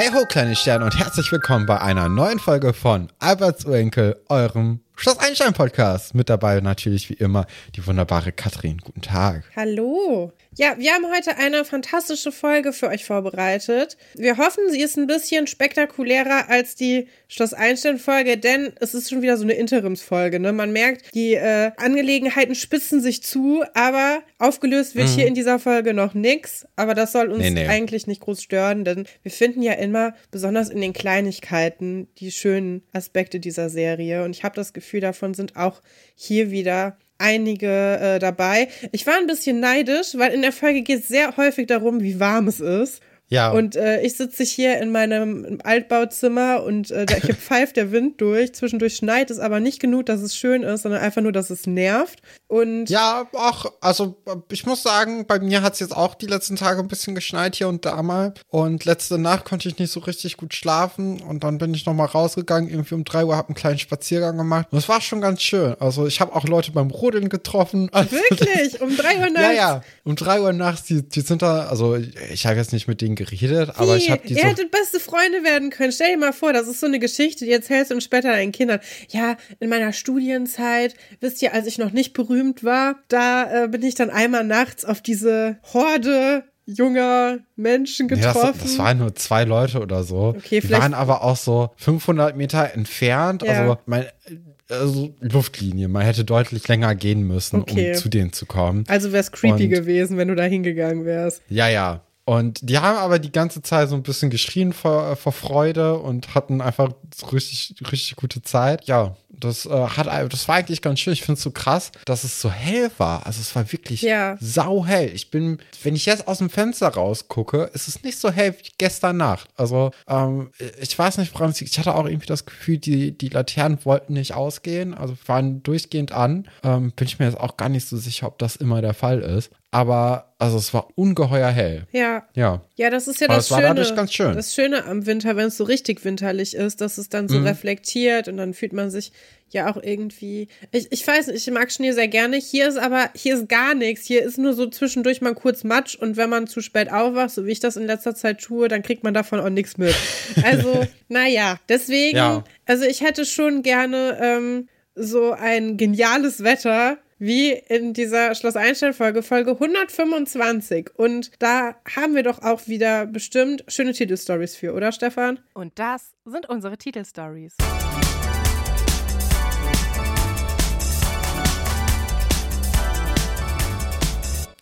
Hey ho, kleine Sterne, und herzlich willkommen bei einer neuen Folge von Alberts Urenkel, eurem Schloss-Einstein-Podcast. Mit dabei natürlich wie immer die wunderbare Katrin. Guten Tag. Hallo. Ja, wir haben heute eine fantastische Folge für euch vorbereitet. Wir hoffen, sie ist ein bisschen spektakulärer als die Schloss-Einstein-Folge, denn es ist schon wieder so eine Interimsfolge. Ne? Man merkt, die Angelegenheiten spitzen sich zu, aber aufgelöst wird hier in dieser Folge noch nichts. Aber das soll uns eigentlich nicht groß stören, denn wir finden ja immer, besonders in den Kleinigkeiten, die schönen Aspekte dieser Serie. Und ich habe das Gefühl, davon sind auch hier wieder einige dabei. Ich war ein bisschen neidisch, weil in der Folge geht es sehr häufig darum, wie warm es ist. Ja. Und ich sitze hier in meinem Altbauzimmer und hier pfeift der Wind durch. Zwischendurch schneit es aber nicht genug, dass es schön ist, sondern einfach nur, dass es nervt. Und ja, auch, also ich muss sagen, bei mir hat es jetzt auch die letzten Tage ein bisschen geschneit hier und da mal. Und letzte Nacht konnte ich nicht so richtig gut schlafen. Und dann bin ich nochmal rausgegangen, irgendwie um 3 Uhr, habe einen kleinen Spaziergang gemacht. Und es war schon ganz schön. Also ich habe auch Leute beim Rodeln getroffen. Also, wirklich? Um 3 Uhr nachts? Ja, um 3 Uhr nachts. Die sind da, also ich habe jetzt nicht mit denen geredet, aber ich habe die so... Ihr hättet beste Freunde werden können. Stell dir mal vor, das ist so eine Geschichte, die erzählst du und später deinen Kindern. Ja, in meiner Studienzeit, wisst ihr, als ich noch nicht berühmt war, da bin ich dann einmal nachts auf diese Horde junger Menschen getroffen. Ja, das waren nur 2 Leute oder so. Okay, die waren aber auch so 500 Meter entfernt. Ja. Also Luftlinie. Man hätte deutlich länger gehen müssen, um zu denen zu kommen. Also wäre es creepy gewesen, wenn du da hingegangen wärst. Ja. Und die haben aber die ganze Zeit so ein bisschen geschrien vor Freude und hatten einfach so richtig, richtig gute Zeit. Ja, das war eigentlich ganz schön. Ich finde es so krass, dass es so hell war. Also es war wirklich sauhell. Wenn ich jetzt aus dem Fenster rausgucke, ist es nicht so hell wie gestern Nacht. Also ich weiß nicht, woran es liegt. Ich hatte auch irgendwie das Gefühl, die Laternen wollten nicht ausgehen. Also waren durchgehend an. Bin ich mir jetzt auch gar nicht so sicher, ob das immer der Fall ist. Aber, also es war ungeheuer hell. Ja. Ja, das ist ja das Schöne. Das war dadurch ganz schön. Das Schöne am Winter, wenn es so richtig winterlich ist, dass es dann so reflektiert und dann fühlt man sich ja auch irgendwie, ich weiß nicht, ich mag Schnee sehr gerne. Hier ist gar nichts. Hier ist nur so zwischendurch mal kurz Matsch und wenn man zu spät aufwacht, so wie ich das in letzter Zeit tue, dann kriegt man davon auch nichts mit. Also, deswegen, also ich hätte schon gerne so ein geniales Wetter, wie in dieser Schloss-Einstein-Folge, Folge 125. Und da haben wir doch auch wieder bestimmt schöne Titelstories für, oder Stefan? Und das sind unsere Titelstories.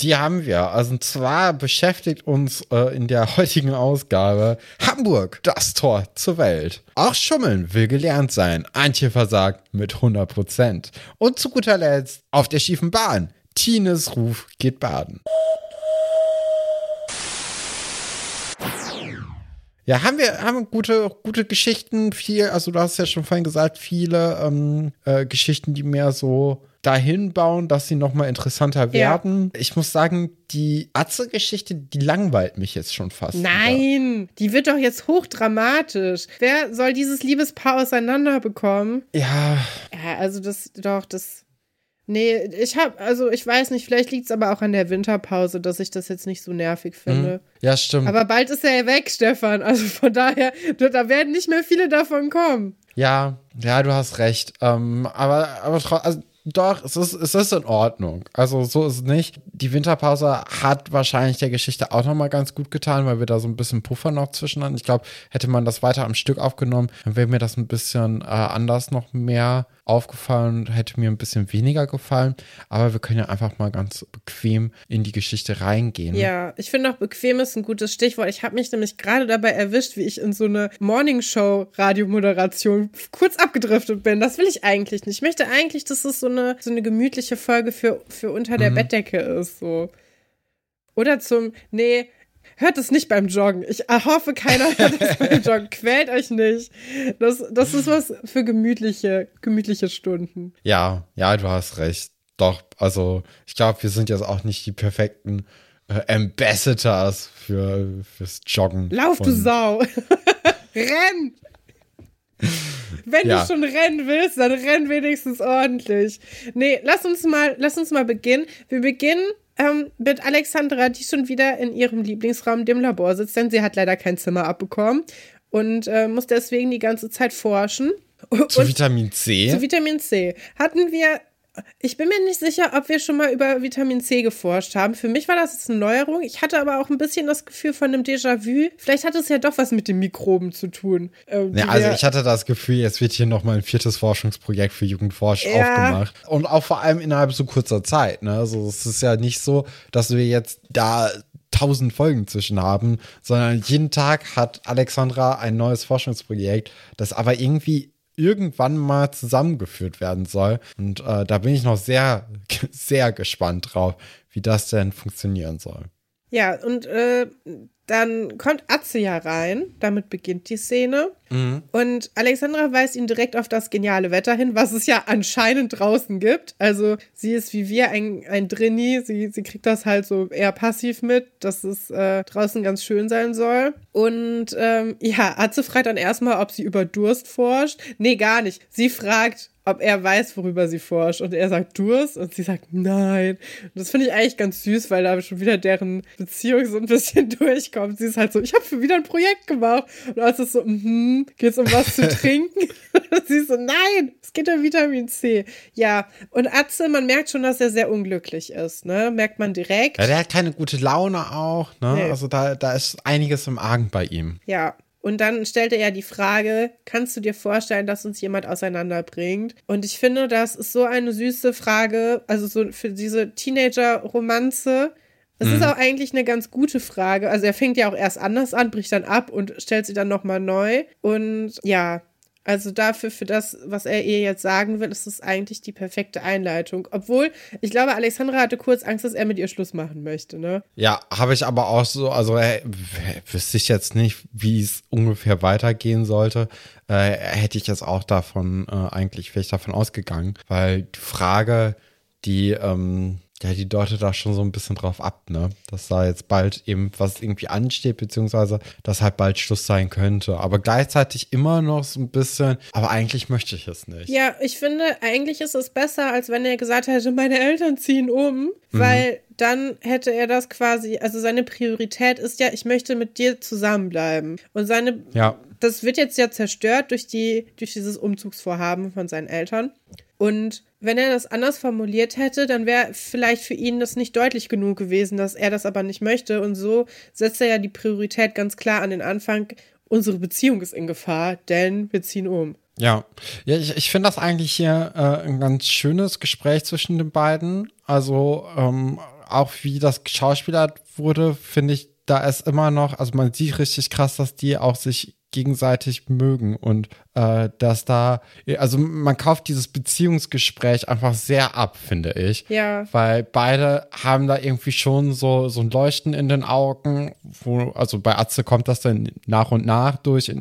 Die haben wir. Also und zwar beschäftigt uns in der heutigen Ausgabe Hamburg, das Tor zur Welt. Auch Schummeln will gelernt sein. Antje versagt mit 100%. Und zu guter Letzt auf der schiefen Bahn. Tines Ruf geht baden. Ja, haben wir gute Geschichten, viel, also du hast ja schon vorhin gesagt, viele Geschichten, die mehr so dahin bauen, dass sie nochmal interessanter werden. Ich muss sagen, die Atze-Geschichte, die langweilt mich jetzt schon fast. Nein, die wird doch jetzt hochdramatisch. Wer soll dieses Liebespaar auseinanderbekommen? Ja, also das ich weiß nicht, vielleicht liegt es aber auch an der Winterpause, dass ich das jetzt nicht so nervig finde. Ja, stimmt. Aber bald ist er ja weg, Stefan. Also von daher, da werden nicht mehr viele davon kommen. Ja, du hast recht. Doch, es ist in Ordnung. Also so ist es nicht. Die Winterpause hat wahrscheinlich der Geschichte auch nochmal ganz gut getan, weil wir da so ein bisschen Puffer noch zwischen hatten. Ich glaube, hätte man das weiter am Stück aufgenommen, dann wäre mir das ein bisschen anders noch mehr aufgefallen, hätte mir ein bisschen weniger gefallen. Aber wir können ja einfach mal ganz bequem in die Geschichte reingehen. Ja, ich finde auch bequem ist ein gutes Stichwort. Ich habe mich nämlich gerade dabei erwischt, wie ich in so eine Morningshow-Radiomoderation kurz abgedriftet bin. Das will ich eigentlich nicht. Ich möchte eigentlich, dass es so eine gemütliche Folge für unter der Bettdecke ist, so. Oder hört es nicht beim Joggen. Ich hoffe, keiner hört es beim Joggen. Quält euch nicht. Das ist was für gemütliche Stunden. Ja, du hast recht. Doch, also ich glaube, wir sind jetzt auch nicht die perfekten Ambassadors fürs Joggen. Lauf, du Sau! Renn! Wenn du schon rennen willst, dann renn wenigstens ordentlich. Nee, lass uns mal beginnen. Wir beginnen wird Alexandra, die schon wieder in ihrem Lieblingsraum, dem Labor sitzt, denn sie hat leider kein Zimmer abbekommen und muss deswegen die ganze Zeit forschen. Zu Vitamin C? Zu Vitamin C. Hatten wir, ich bin mir nicht sicher, ob wir schon mal über Vitamin C geforscht haben. Für mich war das jetzt eine Neuerung. Ich hatte aber auch ein bisschen das Gefühl von einem Déjà-vu. Vielleicht hat es ja doch was mit den Mikroben zu tun. Ja, also ich hatte das Gefühl, jetzt wird hier nochmal ein viertes Forschungsprojekt für Jugendforsch aufgemacht. Und auch vor allem innerhalb so kurzer Zeit. Ne? Also es ist ja nicht so, dass wir jetzt da 1000 Folgen zwischen haben, sondern jeden Tag hat Alexandra ein neues Forschungsprojekt, das aber irgendwie irgendwann mal zusammengeführt werden soll. Und da bin ich noch sehr, sehr gespannt drauf, wie das denn funktionieren soll. Ja, und dann kommt Atze ja rein, damit beginnt die Szene. Mhm. Und Alexandra weist ihn direkt auf das geniale Wetter hin, was es ja anscheinend draußen gibt. Also sie ist wie wir ein Drini, sie kriegt das halt so eher passiv mit, dass es draußen ganz schön sein soll. Und ja, Atze fragt dann erstmal, ob sie über Durst forscht. Nee, gar nicht. Sie fragt, ob er weiß, worüber sie forscht. Und er sagt Durst und sie sagt nein. Und das finde ich eigentlich ganz süß, weil da schon wieder deren Beziehung so ein bisschen durchkommt. Sie ist halt so, ich habe schon wieder ein Projekt gemacht. Und als es so, geht's um was zu trinken? Und sie ist so, nein, es geht um Vitamin C. Ja, und Atze, man merkt schon, dass er sehr unglücklich ist, ne? Merkt man direkt. Ja, der hat keine gute Laune auch, ne? Nee. Also da ist einiges im Argen bei ihm. Ja. Und dann stellte er die Frage, kannst du dir vorstellen, dass uns jemand auseinanderbringt? Und ich finde, das ist so eine süße Frage, also so für diese Teenager-Romanze. Es ist auch eigentlich eine ganz gute Frage. Also er fängt ja auch erst anders an, bricht dann ab und stellt sie dann nochmal neu. Und ja, also dafür, für das, was er ihr jetzt sagen will, ist es eigentlich die perfekte Einleitung. Obwohl, ich glaube, Alexandra hatte kurz Angst, dass er mit ihr Schluss machen möchte, ne? Ja, habe ich aber auch so, also wüsste ich jetzt nicht, wie es ungefähr weitergehen sollte. Hätte ich jetzt auch eigentlich wäre ich davon ausgegangen. Weil die Frage, die deutet da schon so ein bisschen drauf ab, ne? Dass da jetzt bald eben was irgendwie ansteht, beziehungsweise dass halt bald Schluss sein könnte. Aber gleichzeitig immer noch so ein bisschen, aber eigentlich möchte ich es nicht. Ja, ich finde, eigentlich ist es besser, als wenn er gesagt hätte, meine Eltern ziehen um, weil dann hätte er das quasi, also seine Priorität ist ja, ich möchte mit dir zusammenbleiben. Und das wird jetzt ja zerstört durch dieses Umzugsvorhaben von seinen Eltern. Und wenn er das anders formuliert hätte, dann wäre vielleicht für ihn das nicht deutlich genug gewesen, dass er das aber nicht möchte. Und so setzt er ja die Priorität ganz klar an den Anfang. Unsere Beziehung ist in Gefahr, denn wir ziehen um. Ja, ich finde das eigentlich hier ein ganz schönes Gespräch zwischen den beiden. Also auch wie das geschauspielert wurde, finde ich, da ist immer noch, also man sieht richtig krass, dass die auch sich gegenseitig mögen und dass da, also man kauft dieses Beziehungsgespräch einfach sehr ab, finde ich. Ja. Weil beide haben da irgendwie schon so ein Leuchten in den Augen, wo, also bei Atze kommt das dann nach und nach durch,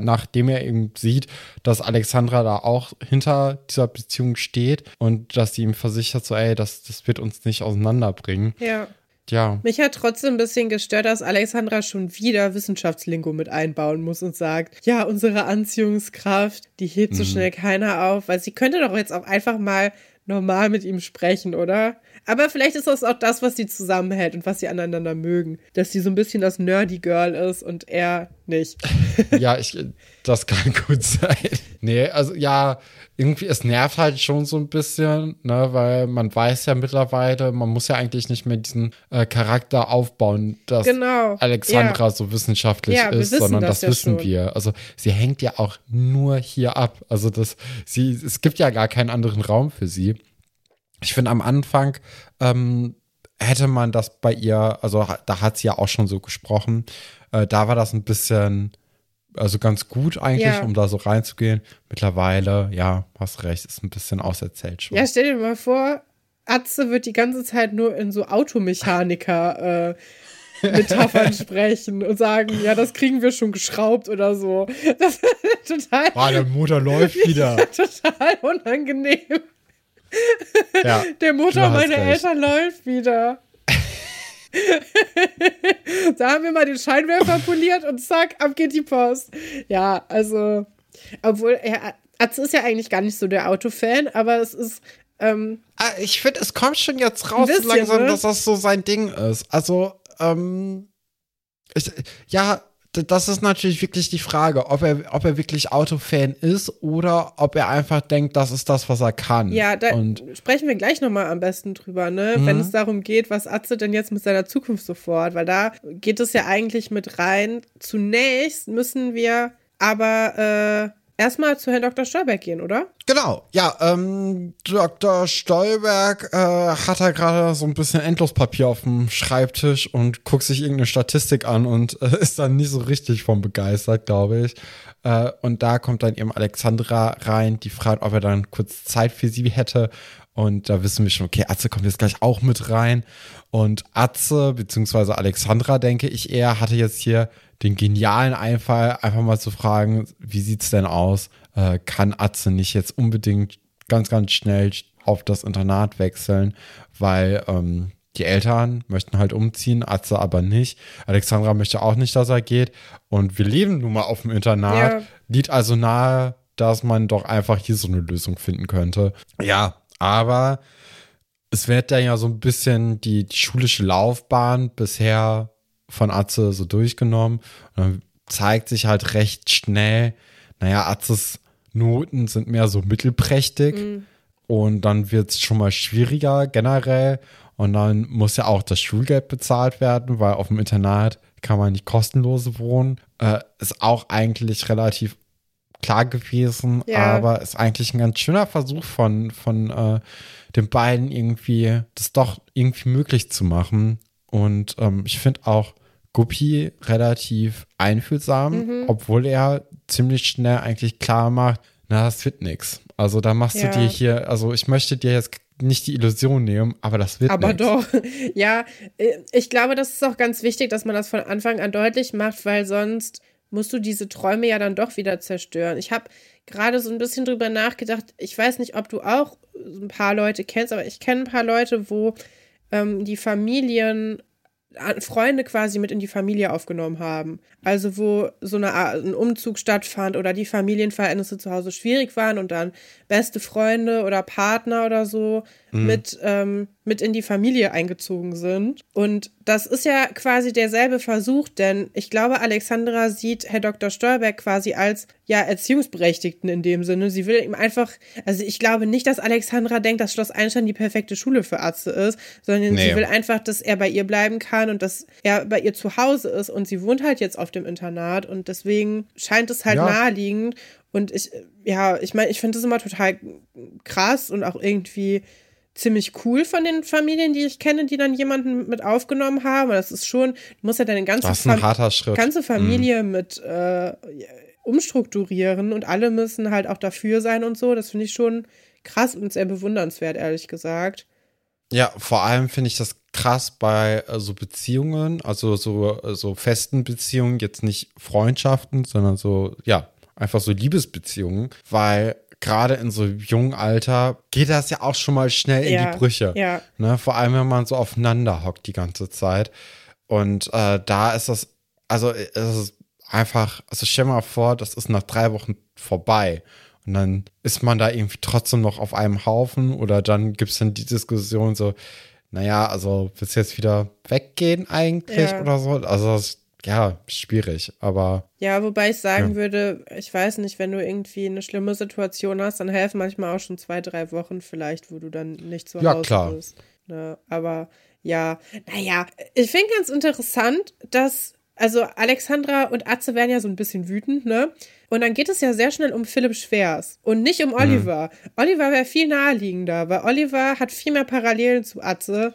nachdem er eben sieht, dass Alexandra da auch hinter dieser Beziehung steht und dass sie ihm versichert, so ey, das wird uns nicht auseinanderbringen. Ja. Ja. Mich hat trotzdem ein bisschen gestört, dass Alexandra schon wieder Wissenschaftslingo mit einbauen muss und sagt, ja, unsere Anziehungskraft, die hebt so schnell keiner auf, weil sie könnte doch jetzt auch einfach mal normal mit ihm sprechen, oder? Aber vielleicht ist das auch das, was sie zusammenhält und was sie aneinander mögen, dass sie so ein bisschen das Nerdy Girl ist und er nicht. Ja, das kann gut sein. Nee, also ja, irgendwie, es nervt halt schon so ein bisschen, ne, weil man weiß ja mittlerweile, man muss ja eigentlich nicht mehr diesen Charakter aufbauen, dass Alexandra so wissenschaftlich ist, sondern das wissen wir. Also sie hängt ja auch nur hier ab. Also es gibt ja gar keinen anderen Raum für sie. Ich finde, am Anfang hätte man das bei ihr, also da hat sie ja auch schon so gesprochen, da war das ein bisschen, also ganz gut eigentlich, um da so reinzugehen. Mittlerweile, ja, hast recht, ist ein bisschen auserzählt schon. Ja, stell dir mal vor, Atze wird die ganze Zeit nur in so Automechaniker Metaphern sprechen und sagen, ja, das kriegen wir schon geschraubt oder so. Das ist total... Boah, der Motor läuft wieder. Total unangenehm. Ja, der Motor meiner Eltern läuft wieder. Da haben wir mal den Scheinwerfer poliert und zack, ab geht die Post. Ja, also, obwohl, Atze ist ja eigentlich gar nicht so der Autofan, aber es ist Ich finde, es kommt schon jetzt raus bisschen, langsam, ne? Dass das so sein Ding ist. Also, das ist natürlich wirklich die Frage, ob er wirklich Autofan ist oder ob er einfach denkt, das ist das, was er kann. Ja, da sprechen wir gleich nochmal am besten drüber, ne? Mhm. Wenn es darum geht, was Atze denn jetzt mit seiner Zukunft sofort, weil da geht es ja eigentlich mit rein. Zunächst müssen wir aber erstmal zu Herrn Dr. Stolberg gehen, oder? Genau, ja. Dr. Stolberg hat da gerade so ein bisschen Endlospapier auf dem Schreibtisch und guckt sich irgendeine Statistik an und ist dann nicht so richtig von begeistert, glaube ich. Und da kommt dann eben Alexandra rein, die fragt, ob er dann kurz Zeit für sie hätte. Und da wissen wir schon, okay, Atze kommt jetzt gleich auch mit rein. Und Atze, beziehungsweise Alexandra, denke ich eher, hatte jetzt hier den genialen Einfall, einfach mal zu fragen, wie sieht's denn aus? Kann Atze nicht jetzt unbedingt ganz, ganz schnell auf das Internat wechseln, weil die Eltern möchten halt umziehen, Atze aber nicht. Alexandra möchte auch nicht, dass er geht. Und wir leben nun mal auf dem Internat. Ja. Liegt also nahe, dass man doch einfach hier so eine Lösung finden könnte. Ja, aber es wird dann ja so ein bisschen die schulische Laufbahn bisher von Atze so durchgenommen. Und dann zeigt sich halt recht schnell, naja, Atzes Noten sind mehr so mittelprächtig. Mhm. Und dann wird es schon mal schwieriger generell. Und dann muss ja auch das Schulgeld bezahlt werden, weil auf dem Internat kann man nicht kostenlos wohnen. Ist auch eigentlich relativ klar gewesen, ja. Aber ist eigentlich ein ganz schöner Versuch von den beiden irgendwie, das doch irgendwie möglich zu machen. Und ich finde auch Guppy relativ einfühlsam, obwohl er ziemlich schnell eigentlich klar macht, na, das wird nix. Also da machst du dir hier, also ich möchte dir jetzt nicht die Illusion nehmen, aber das wird aber nix. Doch, ja, ich glaube, das ist auch ganz wichtig, dass man das von Anfang an deutlich macht, weil sonst musst du diese Träume ja dann doch wieder zerstören. Ich habe gerade so ein bisschen drüber nachgedacht, ich weiß nicht, ob du auch ein paar Leute kennst, aber ich kenne ein paar Leute, wo die Familien Freunde quasi mit in die Familie aufgenommen haben. Also wo so ein Umzug stattfand oder die Familienverhältnisse zu Hause schwierig waren und dann beste Freunde oder Partner oder so mit in die Familie eingezogen sind. Und das ist ja quasi derselbe Versuch, denn ich glaube, Alexandra sieht Herr Dr. Stolberg quasi als ja Erziehungsberechtigten in dem Sinne. Sie will ihm einfach, also ich glaube nicht, dass Alexandra denkt, dass Schloss Einstein die perfekte Schule für Ärzte ist, sondern sie will einfach, dass er bei ihr bleiben kann und dass er bei ihr zu Hause ist und sie wohnt halt jetzt auf dem Internat und deswegen scheint es halt naheliegend. Und ich meine, ich finde das immer total krass und auch irgendwie ziemlich cool von den Familien, die ich kenne, die dann jemanden mit aufgenommen haben. Das ist schon, du musst ja deine ganze Familie mit umstrukturieren und alle müssen halt auch dafür sein und so. Das finde ich schon krass und sehr bewundernswert, ehrlich gesagt. Ja, vor allem finde ich das krass bei so Beziehungen, also so festen Beziehungen, jetzt nicht Freundschaften, sondern so, ja, einfach so Liebesbeziehungen, weil gerade in so jungen Alter geht das ja auch schon mal schnell in die Brüche. Ja. Ne? Vor allem, wenn man so aufeinander hockt die ganze Zeit. Und da ist das, also es ist einfach, also stell mal vor, das ist nach 3 Wochen vorbei. Und dann ist man da irgendwie trotzdem noch auf einem Haufen oder dann gibt es dann die Diskussion so, naja, also willst du jetzt wieder weggehen eigentlich oder so? Also das ja, schwierig, aber... Ja, wobei ich sagen würde, ich weiß nicht, wenn du irgendwie eine schlimme Situation hast, dann helfen manchmal auch schon 2-3 Wochen vielleicht, wo du dann nicht zu Hause bist. Ne? Aber ja, naja, ich finde ganz interessant, dass, also Alexandra und Atze werden ja so ein bisschen wütend, ne? Und dann geht es ja sehr schnell um Philipp Schwers und nicht um Oliver. Oliver wäre viel naheliegender, weil Oliver hat viel mehr Parallelen zu Atze.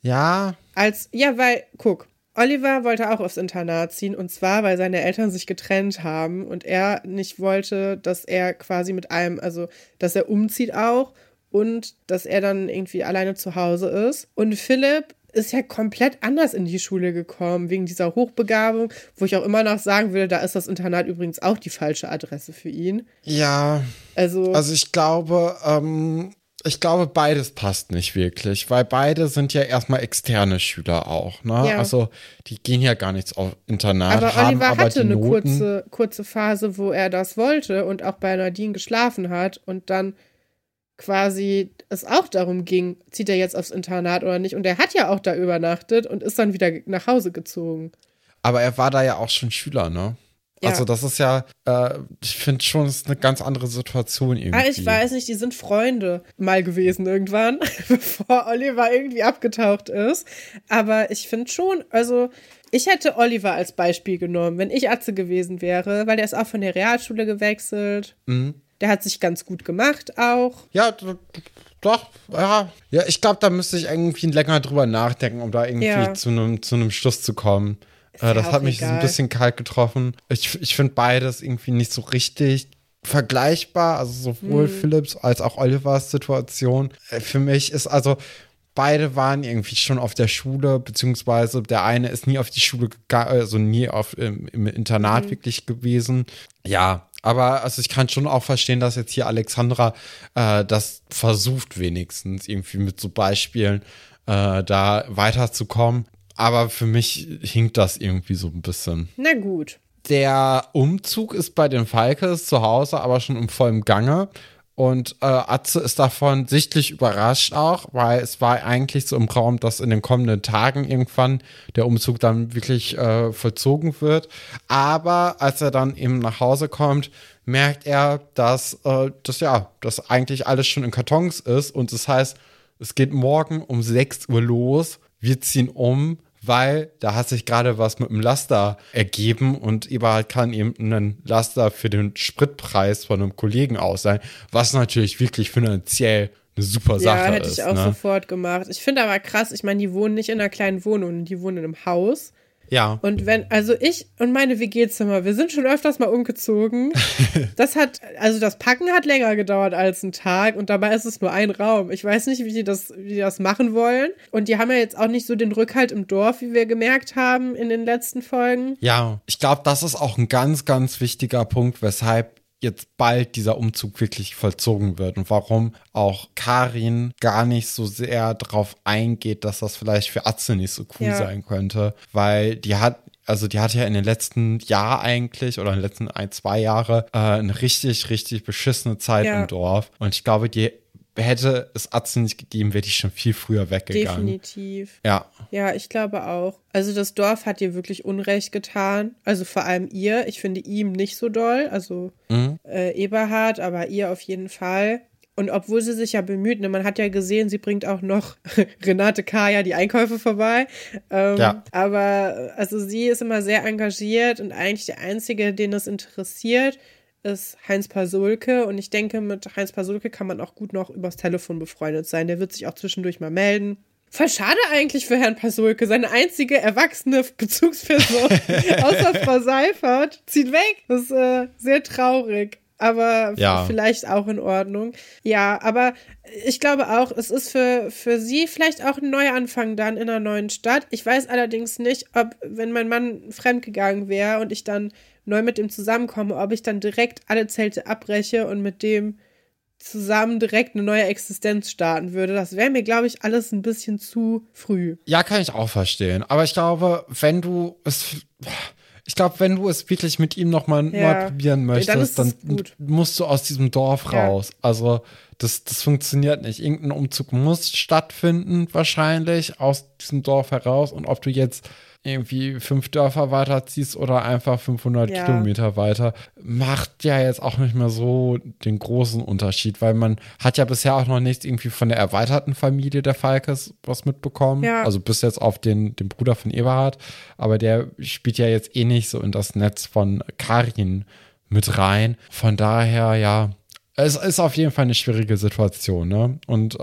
Ja. Weil, guck, Oliver wollte auch aufs Internat ziehen und zwar, weil seine Eltern sich getrennt haben und er nicht wollte, dass er quasi mit einem, also dass er umzieht auch und dass er dann irgendwie alleine zu Hause ist. Und Philipp ist ja komplett anders in die Schule gekommen, wegen dieser Hochbegabung, wo ich auch immer noch sagen würde, da ist das Internat übrigens auch die falsche Adresse für ihn. Ja, also ich glaube, beides passt nicht wirklich, weil beide sind ja erstmal externe Schüler auch, ne? Ja. Also die gehen ja gar nichts auf Internat. Aber Oliver hatte eine kurze Phase, wo er das wollte und auch bei Nadine geschlafen hat und dann quasi es auch darum ging, zieht er jetzt aufs Internat oder nicht. Und er hat ja auch da übernachtet und ist dann wieder nach Hause gezogen. Aber er war da ja auch schon Schüler, ne? Ja. Also das ist ja, ich finde schon, es ist eine ganz andere Situation irgendwie. Ich weiß nicht, die sind Freunde mal gewesen irgendwann, bevor Oliver irgendwie abgetaucht ist. Aber ich finde schon, also ich hätte Oliver als Beispiel genommen, wenn ich Atze gewesen wäre, weil der ist auch von der Realschule gewechselt. Mhm. Der hat sich ganz gut gemacht auch. Ja, doch, ja. Ja, ich glaube, da müsste ich irgendwie länger drüber nachdenken, um da irgendwie zu einem Schluss zu kommen. Das hat mich so ein bisschen kalt getroffen. Ich finde beides irgendwie nicht so richtig vergleichbar. Also sowohl Philipps als auch Olivers Situation. Für mich ist also, beide waren irgendwie schon auf der Schule, beziehungsweise der eine ist nie auf die Schule gegangen, also nie im Internat wirklich gewesen. Ja, aber also ich kann schon auch verstehen, dass jetzt hier Alexandra das versucht wenigstens irgendwie mit so Beispielen da weiterzukommen. Aber für mich hinkt das irgendwie so ein bisschen. Na gut. Der Umzug ist bei den Falkes zu Hause aber schon im vollen Gange. Und Atze ist davon sichtlich überrascht auch, weil es war eigentlich so im Raum, dass in den kommenden Tagen irgendwann der Umzug dann wirklich vollzogen wird. Aber als er dann eben nach Hause kommt, merkt er, dass eigentlich alles schon in Kartons ist. Und das heißt, es geht morgen um 6 Uhr los. Wir ziehen um, weil da hat sich gerade was mit dem Laster ergeben und Eberhard kann eben einen Laster für den Spritpreis von einem Kollegen ausleihen, was natürlich wirklich finanziell eine super Sache ist. Ja, hätte ich auch sofort gemacht. Ich finde aber krass, ich meine, die wohnen nicht in einer kleinen Wohnung, die wohnen in einem Haus. Ja. Und ich und meine WG-Zimmer, wir sind schon öfters mal umgezogen. Das Packen hat länger gedauert als ein Tag und dabei ist es nur ein Raum. Ich weiß nicht, wie die das machen wollen. Und die haben ja jetzt auch nicht so den Rückhalt im Dorf, wie wir gemerkt haben in den letzten Folgen. Ja, ich glaube, das ist auch ein ganz, ganz wichtiger Punkt, weshalb jetzt bald dieser Umzug wirklich vollzogen wird und warum auch Karin gar nicht so sehr drauf eingeht, dass das vielleicht für Atze nicht so cool sein könnte, weil die hat ja in den letzten Jahr eigentlich oder in den letzten 1-2 Jahre eine richtig, richtig beschissene Zeit im Dorf und ich glaube, die hätte es Atze nicht gegeben, wäre die schon viel früher weggegangen. Definitiv. Ja. Ja, ich glaube auch. Also das Dorf hat ihr wirklich Unrecht getan. Also vor allem ihr. Ich finde ihm nicht so doll. Also Eberhard, aber ihr auf jeden Fall. Und obwohl sie sich ja bemüht, ne, man hat ja gesehen, sie bringt auch noch Renate Kaya die Einkäufe vorbei. Aber also sie ist immer sehr engagiert und eigentlich der Einzige, den das interessiert, ist Heinz Pasulke und ich denke, mit Heinz Pasulke kann man auch gut noch übers Telefon befreundet sein. Der wird sich auch zwischendurch mal melden. Voll schade eigentlich für Herrn Pasulke. Seine einzige erwachsene Bezugsperson außer Frau Seifert zieht weg. Das ist sehr traurig, aber vielleicht auch in Ordnung. Ja, aber ich glaube auch, es ist für sie vielleicht auch ein Neuanfang dann in einer neuen Stadt. Ich weiß allerdings nicht, ob, wenn mein Mann fremdgegangen wäre und ich dann neu mit dem zusammenkomme, ob ich dann direkt alle Zelte abbreche und mit dem zusammen direkt eine neue Existenz starten würde. Das wäre mir, glaube ich, alles ein bisschen zu früh. Ja, kann ich auch verstehen. Aber ich glaube, wenn du es wirklich mit ihm nochmal neu probieren möchtest, dann musst du aus diesem Dorf raus. Also das funktioniert nicht. Irgendein Umzug muss stattfinden, wahrscheinlich, aus diesem Dorf heraus. Und ob du jetzt irgendwie 5 Dörfer weiterziehst oder einfach 500 Kilometer weiter, macht ja jetzt auch nicht mehr so den großen Unterschied, weil man hat ja bisher auch noch nichts irgendwie von der erweiterten Familie der Falkes was mitbekommen, also bis jetzt auf den Bruder von Eberhard, aber der spielt ja jetzt eh nicht so in das Netz von Karin mit rein, von daher, es ist auf jeden Fall eine schwierige Situation, ne, und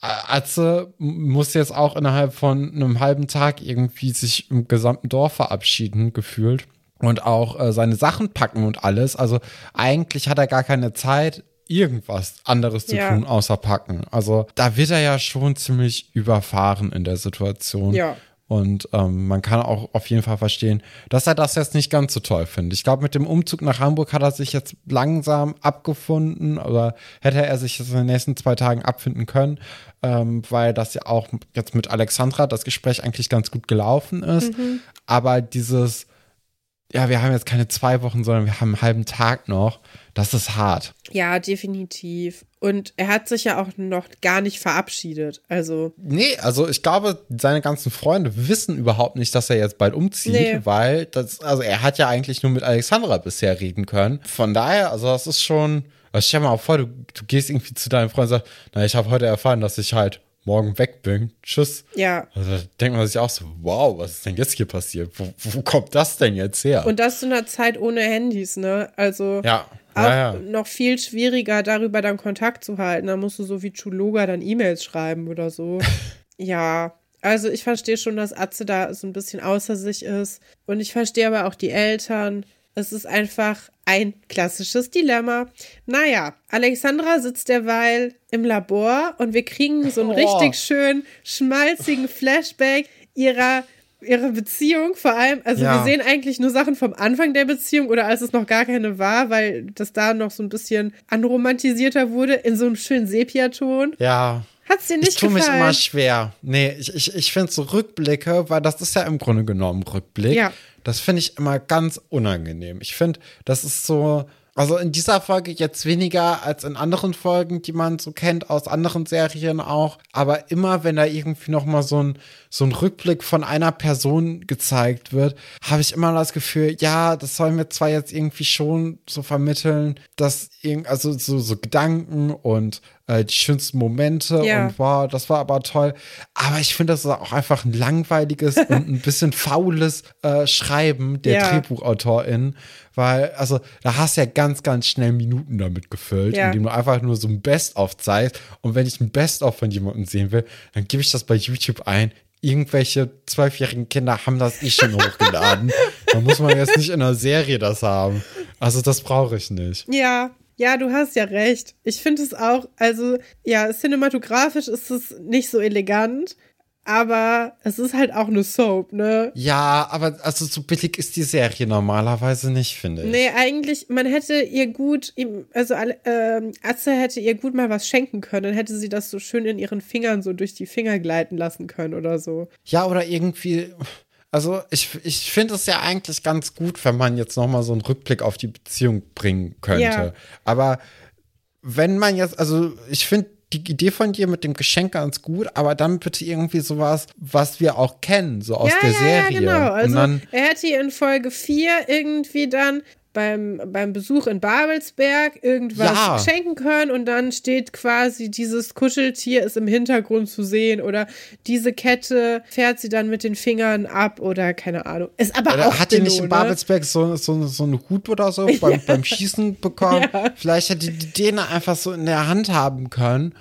Atze muss jetzt auch innerhalb von einem halben Tag irgendwie sich im gesamten Dorf verabschieden, gefühlt. Und auch seine Sachen packen und alles. Also eigentlich hat er gar keine Zeit, irgendwas anderes zu tun, außer packen. Also da wird er ja schon ziemlich überfahren in der Situation. Ja. Und man kann auch auf jeden Fall verstehen, dass er das jetzt nicht ganz so toll findet. Ich glaube, mit dem Umzug nach Hamburg hat er sich jetzt langsam abgefunden oder hätte er sich jetzt in den nächsten 2 Tagen abfinden können, weil das ja auch jetzt mit Alexandra das Gespräch eigentlich ganz gut gelaufen ist. Mhm. Aber dieses ja, wir haben jetzt keine 2 Wochen, sondern wir haben einen halben Tag noch. Das ist hart. Ja, definitiv. Und er hat sich ja auch noch gar nicht verabschiedet. Also nee, also ich glaube, seine ganzen Freunde wissen überhaupt nicht, dass er jetzt bald umzieht, weil das, also er hat ja eigentlich nur mit Alexandra bisher reden können. Von daher, also das ist schon, also stell mal vor, du gehst irgendwie zu deinem Freund und sagst, na, ich habe heute erfahren, dass ich halt morgen weg bin, tschüss. Ja. Also da denkt man sich auch so, wow, was ist denn jetzt hier passiert? Wo kommt das denn jetzt her? Und das zu einer Zeit ohne Handys, ne? Also ja. Auch noch viel schwieriger, darüber dann Kontakt zu halten. Da musst du so wie Chuloga dann E-Mails schreiben oder so. Ja, also ich verstehe schon, dass Atze da so ein bisschen außer sich ist. Und ich verstehe aber auch die Eltern. Es ist einfach ein klassisches Dilemma. Naja, Alexandra sitzt derweil im Labor und wir kriegen so einen richtig schönen, schmalzigen Flashback ihrer Beziehung vor allem. Also wir sehen eigentlich nur Sachen vom Anfang der Beziehung oder als es noch gar keine war, weil das da noch so ein bisschen anromantisierter wurde in so einem schönen Sepiaton. Ja. Hat's dir nicht gefallen? Ich tue mich immer schwer. Nee, ich finde so Rückblicke, weil das ist ja im Grunde genommen Rückblick. Ja. Das finde ich immer ganz unangenehm. Ich finde, das ist so, also in dieser Folge jetzt weniger als in anderen Folgen, die man so kennt, aus anderen Serien auch. Aber immer, wenn da irgendwie nochmal so ein Rückblick von einer Person gezeigt wird, habe ich immer das Gefühl, ja, das soll mir zwar jetzt irgendwie schon so vermitteln, dass also so Gedanken und die schönsten Momente und wow, das war aber toll. Aber ich finde, das ist auch einfach ein langweiliges und ein bisschen faules Schreiben der Drehbuchautorin, weil, also, da hast du ja ganz, ganz schnell Minuten damit gefüllt, indem du einfach nur so ein Best-of zeigst. Und wenn ich ein Best-of von jemandem sehen will, dann gebe ich das bei YouTube ein. Irgendwelche 12-jährigen Kinder haben das schon hochgeladen. Da muss man jetzt nicht in einer Serie das haben. Also, das brauche ich nicht. Ja. Ja, du hast ja recht. Ich finde es auch, also ja, cinematografisch ist es nicht so elegant, aber es ist halt auch eine Soap, ne? Ja, aber also so billig ist die Serie normalerweise nicht, finde ich. Nee, eigentlich, man hätte ihr gut, also Atze hätte ihr gut mal was schenken können, dann hätte sie das so schön in ihren Fingern so durch die Finger gleiten lassen können oder so. Ja, oder irgendwie... Also ich finde es ja eigentlich ganz gut, wenn man jetzt nochmal so einen Rückblick auf die Beziehung bringen könnte. Ja. Aber wenn man jetzt, also ich finde die Idee von dir mit dem Geschenk ganz gut, aber dann bitte irgendwie sowas, was wir auch kennen, so aus der Serie. Ja, genau. Also er hätte hier in Folge 4 irgendwie dann beim Besuch in Babelsberg irgendwas schenken können und dann steht quasi dieses Kuscheltier ist im Hintergrund zu sehen oder diese Kette fährt sie dann mit den Fingern ab oder keine Ahnung. Ist aber oder auch hat die nicht in Babelsberg so einen Hut oder so beim Schießen bekommen? Ja. Vielleicht hätte die den einfach so in der Hand haben können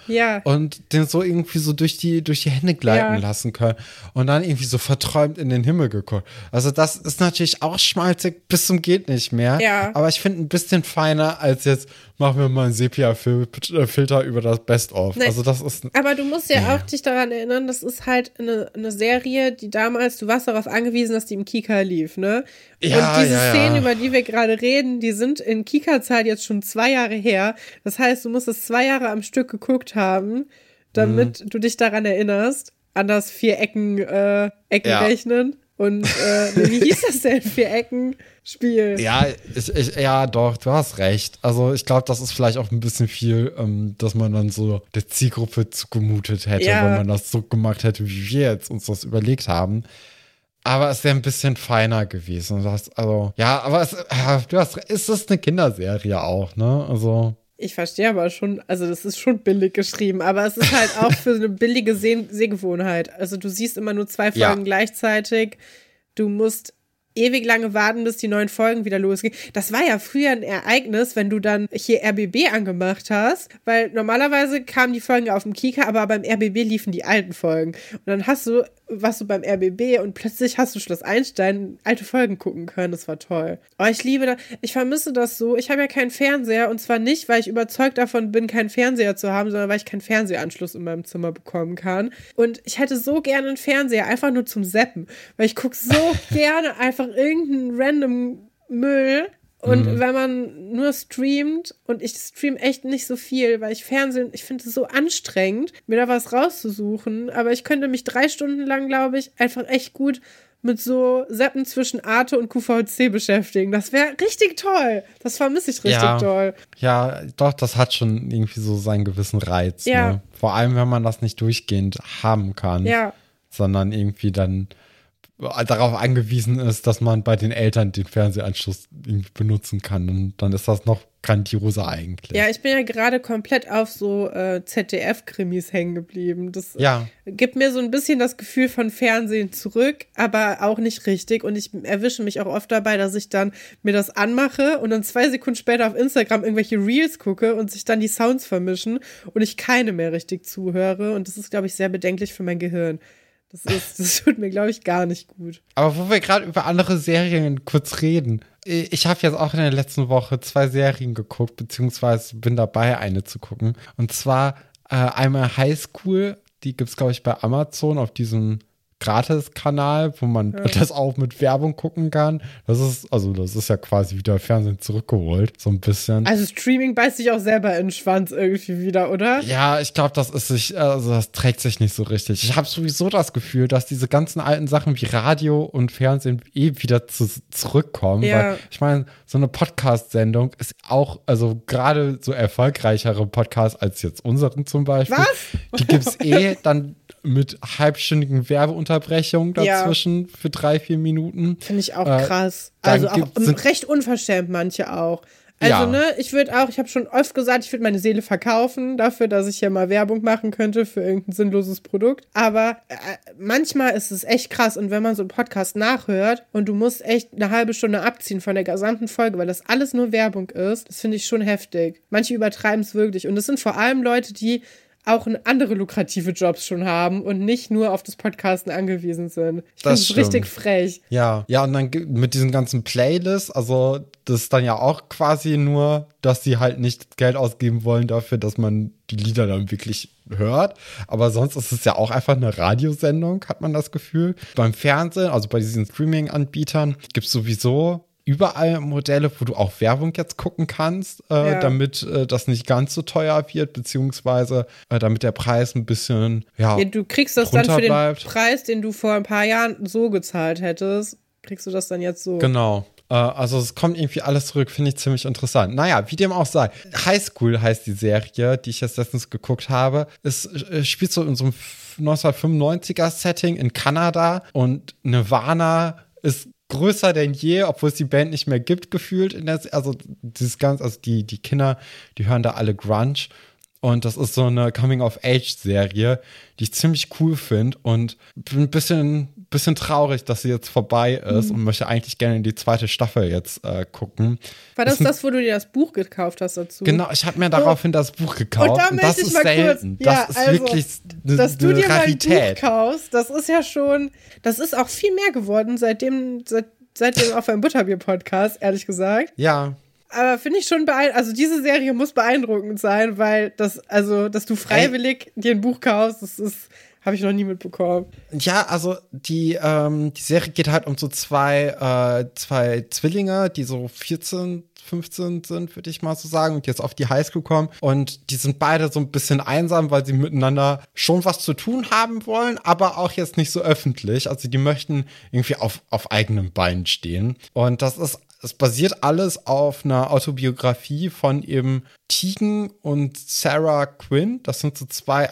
und den so irgendwie so durch die Hände gleiten lassen können und dann irgendwie so verträumt in den Himmel geguckt. Also das ist natürlich auch schmalzig bis zum geht nicht mehr. Ja. Aber ich finde ein bisschen feiner als jetzt, machen wir mal einen Sepia-Filter über das Best-of. Nein, also das ist, aber du musst ja auch dich daran erinnern, das ist halt eine Serie, die damals, du warst darauf angewiesen, dass die im Kika lief, ne? Ja, und diese Szenen, über die wir gerade reden, die sind in Kika-Zeit jetzt schon 2 Jahre her. Das heißt, du musst es 2 Jahre am Stück geguckt haben, damit du dich daran erinnerst, an das 4 Ecken rechnen. Und wie hieß das denn? 4-Ecken-Spiel. Ja, doch, du hast recht. Also ich glaube, das ist vielleicht auch ein bisschen viel, dass man dann so der Zielgruppe zugemutet hätte, wenn man das so gemacht hätte, wie wir jetzt uns das überlegt haben. Aber es wäre ein bisschen feiner gewesen. Es ist eine Kinderserie auch, ne? Also... Ich verstehe aber schon, also das ist schon billig geschrieben, aber es ist halt auch für eine billige Sehgewohnheit. Also du siehst immer nur 2 Folgen gleichzeitig. Du musst ewig lange warten, bis die neuen Folgen wieder losgehen. Das war ja früher ein Ereignis, wenn du dann hier RBB angemacht hast, weil normalerweise kamen die Folgen auf dem Kika, aber beim RBB liefen die alten Folgen. Und dann warst du beim RBB und plötzlich hast du Schloss-Einstein alte Folgen gucken können. Das war toll. Aber ich liebe das. Ich vermisse das so. Ich habe ja keinen Fernseher und zwar nicht, weil ich überzeugt davon bin, keinen Fernseher zu haben, sondern weil ich keinen Fernsehanschluss in meinem Zimmer bekommen kann. Und ich hätte so gerne einen Fernseher, einfach nur zum Zappen, weil ich gucke so gerne einfach irgendeinen random Müll. Und wenn man nur streamt, und ich streame echt nicht so viel, weil ich finde es so anstrengend, mir da was rauszusuchen, aber ich könnte mich 3 Stunden lang, glaube ich, einfach echt gut mit so Seppen zwischen Arte und QVC beschäftigen. Das wäre richtig toll. Das vermisse ich richtig toll. Ja, doch, das hat schon irgendwie so seinen gewissen Reiz. Ja. Ne? Vor allem, wenn man das nicht durchgehend haben kann, sondern irgendwie dann darauf angewiesen ist, dass man bei den Eltern den Fernsehanschluss irgendwie benutzen kann. Und dann ist das noch grandioser eigentlich. Ja, ich bin ja gerade komplett auf so ZDF-Krimis hängen geblieben. Das gibt mir so ein bisschen das Gefühl von Fernsehen zurück, aber auch nicht richtig. Und ich erwische mich auch oft dabei, dass ich dann mir das anmache und dann 2 Sekunden später auf Instagram irgendwelche Reels gucke und sich dann die Sounds vermischen und ich keine mehr richtig zuhöre. Und das ist, glaube ich, sehr bedenklich für mein Gehirn. Das tut mir, glaube ich, gar nicht gut. Aber wo wir gerade über andere Serien kurz reden. Ich habe jetzt auch in der letzten Woche 2 Serien geguckt, beziehungsweise bin dabei, eine zu gucken. Und zwar einmal High School. Die gibt es, glaube ich, bei Amazon auf diesem Gratis-Kanal, wo man das auch mit Werbung gucken kann. Das ist ja quasi wieder Fernsehen zurückgeholt, so ein bisschen. Also Streaming beißt sich auch selber in den Schwanz irgendwie wieder, oder? Ja, ich glaube, das trägt sich nicht so richtig. Ich habe sowieso das Gefühl, dass diese ganzen alten Sachen wie Radio und Fernsehen wieder zurückkommen, weil ich meine, so eine Podcast-Sendung ist auch, also gerade so erfolgreichere Podcasts als jetzt unseren zum Beispiel. Was? Die gibt's dann mit halbstündigen Werbeunterbrechung dazwischen für 3-4 Minuten. Finde ich auch krass. Also auch recht unverschämt manche auch. Also ich habe schon oft gesagt, ich würde meine Seele verkaufen dafür, dass ich hier mal Werbung machen könnte für irgendein sinnloses Produkt. Aber manchmal ist es echt krass. Und wenn man so einen Podcast nachhört und du musst echt eine halbe Stunde abziehen von der gesamten Folge, weil das alles nur Werbung ist, das finde ich schon heftig. Manche übertreiben es wirklich. Und das sind vor allem Leute, die auch andere lukrative Jobs schon haben und nicht nur auf das Podcasten angewiesen sind. Ich finde es richtig frech. Ja, und dann mit diesen ganzen Playlists, also das ist dann ja auch quasi nur, dass sie halt nicht Geld ausgeben wollen dafür, dass man die Lieder dann wirklich hört. Aber sonst ist es ja auch einfach eine Radiosendung, hat man das Gefühl. Beim Fernsehen, also bei diesen Streaming-Anbietern, gibt es sowieso überall Modelle, wo du auch Werbung jetzt gucken kannst, damit das nicht ganz so teuer wird, beziehungsweise damit der Preis ein bisschen du kriegst das dann für bleibt. Den Preis, den du vor ein paar Jahren so gezahlt hättest, kriegst du das dann jetzt so. Genau. Also es kommt irgendwie alles zurück, finde ich ziemlich interessant. Naja, wie dem auch sei. High School heißt die Serie, die ich jetzt letztens geguckt habe. Es spielt so in so einem 1995er-Setting in Kanada und Nirvana ist größer denn je, obwohl es die Band nicht mehr gibt, gefühlt. Die Kinder, die hören da alle Grunge. Und das ist so eine Coming-of-Age-Serie, die ich ziemlich cool finde. Und bin ein bisschen traurig, dass sie jetzt vorbei ist und möchte eigentlich gerne die 2. Staffel jetzt gucken. War das, wo du dir das Buch gekauft hast dazu? Genau, ich habe mir daraufhin das Buch gekauft. Und das ist selten. Wirklich eine Rarität. Dass du dir mal ein Buch kaufst, das ist ja schon, das ist auch viel mehr geworden seitdem auf einem Butterbier-Podcast, ehrlich gesagt. Ja. Aber finde ich schon beeindruckend, also diese Serie muss beeindruckend sein, weil dass du freiwillig dir ein Buch kaufst, das ist, habe ich noch nie mitbekommen. Ja, also die Serie geht halt um so zwei Zwillinge, die so 14, 15 sind, würde ich mal so sagen, und jetzt auf die Highschool kommen. Und die sind beide so ein bisschen einsam, weil sie miteinander schon was zu tun haben wollen, aber auch jetzt nicht so öffentlich. Also die möchten irgendwie auf eigenen Beinen stehen. Und es basiert alles auf einer Autobiografie von eben Tegan und Sara Quin. Das sind so 2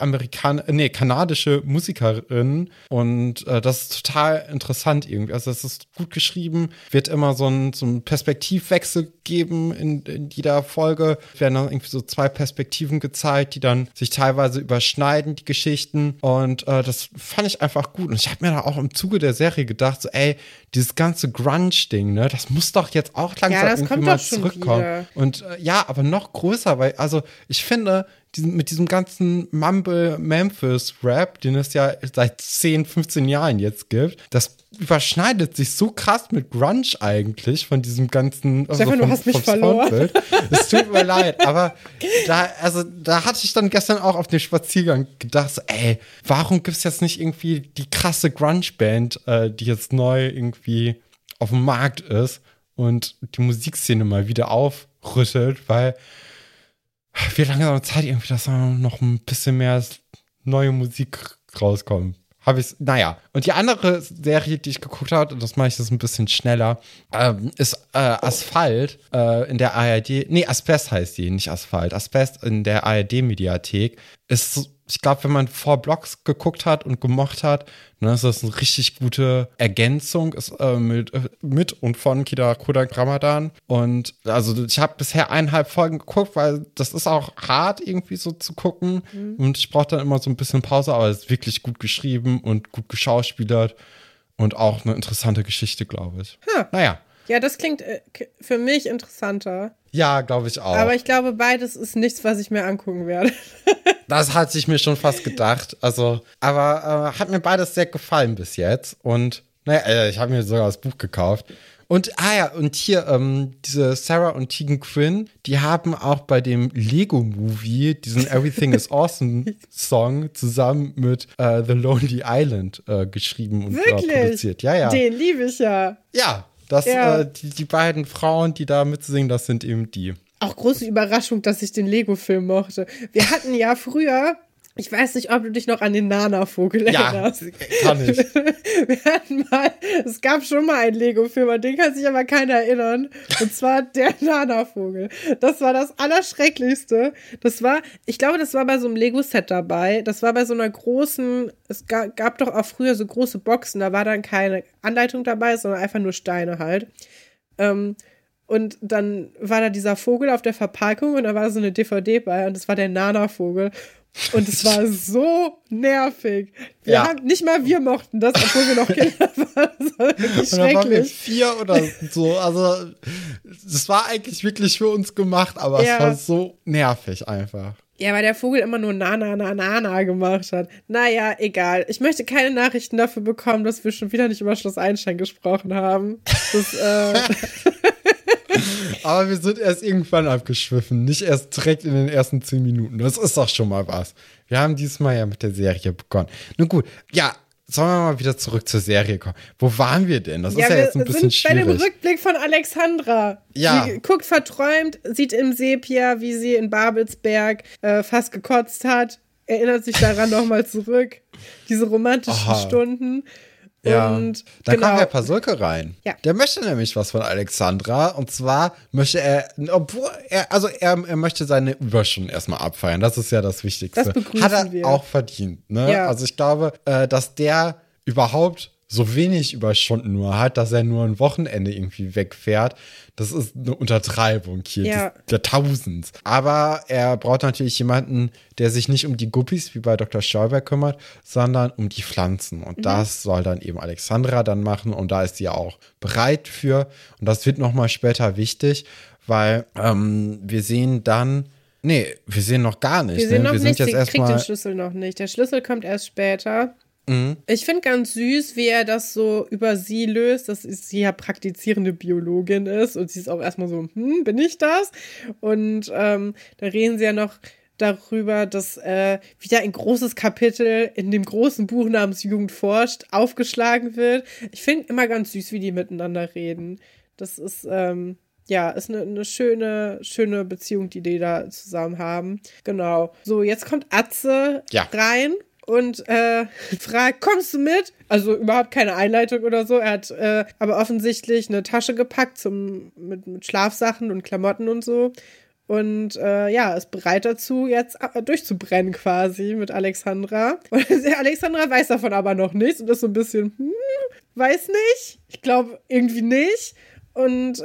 kanadische Musikerinnen. Und das ist total interessant irgendwie. Also es ist gut geschrieben, wird immer so ein Perspektivwechsel geben in jeder Folge. Werden dann irgendwie so 2 Perspektiven gezeigt, die dann sich teilweise überschneiden, die Geschichten. Und das fand ich einfach gut. Und ich habe mir da auch im Zuge der Serie gedacht, so dieses ganze Grunge-Ding, ne, das muss doch jetzt auch langsam irgendwie mal zurückkommen. Wieder. Und aber noch größer, weil, also ich finde, mit diesem ganzen Mumble-Memphis-Rap, den es ja seit 10, 15 Jahren jetzt gibt, das überschneidet sich so krass mit Grunge eigentlich von diesem ganzen. Also Stefan, du hast mich verloren. Es tut mir leid, aber da hatte ich dann gestern auch auf dem Spaziergang gedacht, so, warum gibt es jetzt nicht irgendwie die krasse Grunge-Band, die jetzt neu irgendwie auf dem Markt ist und die Musikszene mal wieder aufrüttelt, weil wir langsam Zeit irgendwie, dass noch ein bisschen mehr neue Musik rauskommt. habe ich es, naja. Und die andere Serie, die ich geguckt habe, und das mache ich jetzt ein bisschen schneller, ist Asphalt in der ARD, nee, Asbest heißt die, nicht Asphalt, Asbest in der ARD-Mediathek ist, ich glaube, wenn man Four Blocks geguckt hat und gemocht hat, ne, ist das eine richtig gute Ergänzung ist, mit und von Kida Khodr Ramadan. Und also ich habe bisher 1,5 Folgen geguckt, weil das ist auch hart irgendwie so zu gucken. Mhm. Und ich brauche dann immer so ein bisschen Pause, aber es ist wirklich gut geschrieben und gut geschauspielert und auch eine interessante Geschichte, glaube ich. Ha. Naja. Ja, das klingt für mich interessanter. Ja, glaube ich auch. Aber ich glaube, beides ist nichts, was ich mir angucken werde. Das hatte ich mir schon fast gedacht. Also, aber hat mir beides sehr gefallen bis jetzt. Und naja, ich habe mir sogar das Buch gekauft. Und, und hier, diese Sara und Tegan Quin, die haben auch bei dem Lego-Movie diesen Everything is Awesome-Song zusammen mit The Lonely Island geschrieben und produziert. Ja, ja. Den liebe ich ja. Ja. Das, ja. Die beiden Frauen, die da mitsingen, das sind eben die. Auch große Überraschung, dass ich den Lego-Film mochte. Wir hatten ja früher, ich weiß nicht, ob du dich noch an den Nana-Vogel erinnerst. Ja, kann ich. Wir hatten mal, es gab schon mal einen Lego-Film, an den kann sich aber keiner erinnern. Und zwar der Nana-Vogel. Das war das Allerschrecklichste. Das war, ich glaube, das war bei so einem Lego-Set dabei. Das war bei so einer großen, es gab doch auch früher so große Boxen, da war dann keine Anleitung dabei, sondern einfach nur Steine halt. Und dann war da dieser Vogel auf der Verpackung und da war so eine DVD bei und das war der Nana-Vogel. Und es war so nervig. Wir mochten das, obwohl wir noch Kinder waren. Das war wirklich schrecklich. Und dann waren wir 4 oder so. Also, das war eigentlich wirklich für uns gemacht, aber ja. Es war so nervig einfach. Ja, weil der Vogel immer nur na gemacht hat. Naja, egal. Ich möchte keine Nachrichten dafür bekommen, dass wir schon wieder nicht über Schloss-Einstein gesprochen haben. Aber wir sind erst irgendwann abgeschwiffen, nicht erst direkt in den ersten 10 Minuten. Das ist doch schon mal was. Wir haben diesmal ja mit der Serie begonnen. Nun gut, ja, sollen wir mal wieder zurück zur Serie kommen. Wo waren wir denn? Das ist ja jetzt ein bisschen schwierig. Bei dem Rückblick von Alexandra. Ja. Sie guckt verträumt, sieht im Sepia, wie sie in Babelsberg fast gekotzt hat, erinnert sich daran nochmal zurück. Diese romantischen Stunden. Ja, und dann kommt Herr Pasulke rein. Ja. Der möchte nämlich was von Alexandra. Und zwar möchte er, er möchte seine Überstunden erstmal abfeiern. Das ist ja das Wichtigste. Das begrüßen wir. Hat er auch verdient. Ne? Ja. Also ich glaube, dass der überhaupt so wenig Überstunden nur hat, dass er nur ein Wochenende irgendwie wegfährt. Das ist eine Untertreibung hier, ja. Der Tausends. Aber er braucht natürlich jemanden, der sich nicht um die Guppies wie bei Dr. Schauberg kümmert, sondern um die Pflanzen. Und das soll dann eben Alexandra dann machen. Und da ist sie ja auch bereit für. Und das wird nochmal später wichtig, weil wir sehen noch gar nicht. Wir sehen noch nicht, sie kriegt den Schlüssel noch nicht. Der Schlüssel kommt erst später. Ich finde ganz süß, wie er das so über sie löst, dass sie ja praktizierende Biologin ist und sie ist auch erstmal so, bin ich das? Und da reden sie ja noch darüber, dass wieder ein großes Kapitel in dem großen Buch namens Jugendforsch aufgeschlagen wird. Ich finde immer ganz süß, wie die miteinander reden. Das ist, ist eine schöne Beziehung, die die da zusammen haben. Genau. So, jetzt kommt Atze rein. Und fragt, kommst du mit? Also überhaupt keine Einleitung oder so. Er hat aber offensichtlich eine Tasche gepackt mit Schlafsachen und Klamotten und so. Und ist bereit dazu, jetzt durchzubrennen quasi mit Alexandra. Und Alexandra weiß davon aber noch nichts und ist so ein bisschen, weiß nicht. Ich glaube irgendwie nicht. Und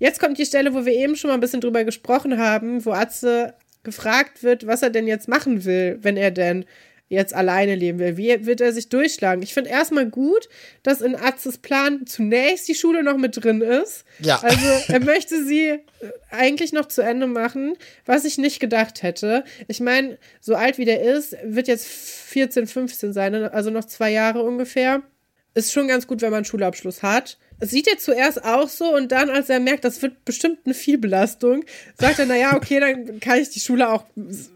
jetzt kommt die Stelle, wo wir eben schon mal ein bisschen drüber gesprochen haben, wo Atze gefragt wird, was er denn jetzt machen will, wenn er denn jetzt alleine leben will. Wie wird er sich durchschlagen? Ich finde erstmal gut, dass in Atzes Plan zunächst die Schule noch mit drin ist. Ja. Also er möchte sie eigentlich noch zu Ende machen, was ich nicht gedacht hätte. Ich meine, so alt wie der ist, wird jetzt 14, 15 sein, also noch 2 Jahre ungefähr. Ist schon ganz gut, wenn man einen Schulabschluss hat. Das sieht er zuerst auch so und dann, als er merkt, das wird bestimmt eine Vielbelastung, sagt er, naja, okay, dann kann ich die Schule auch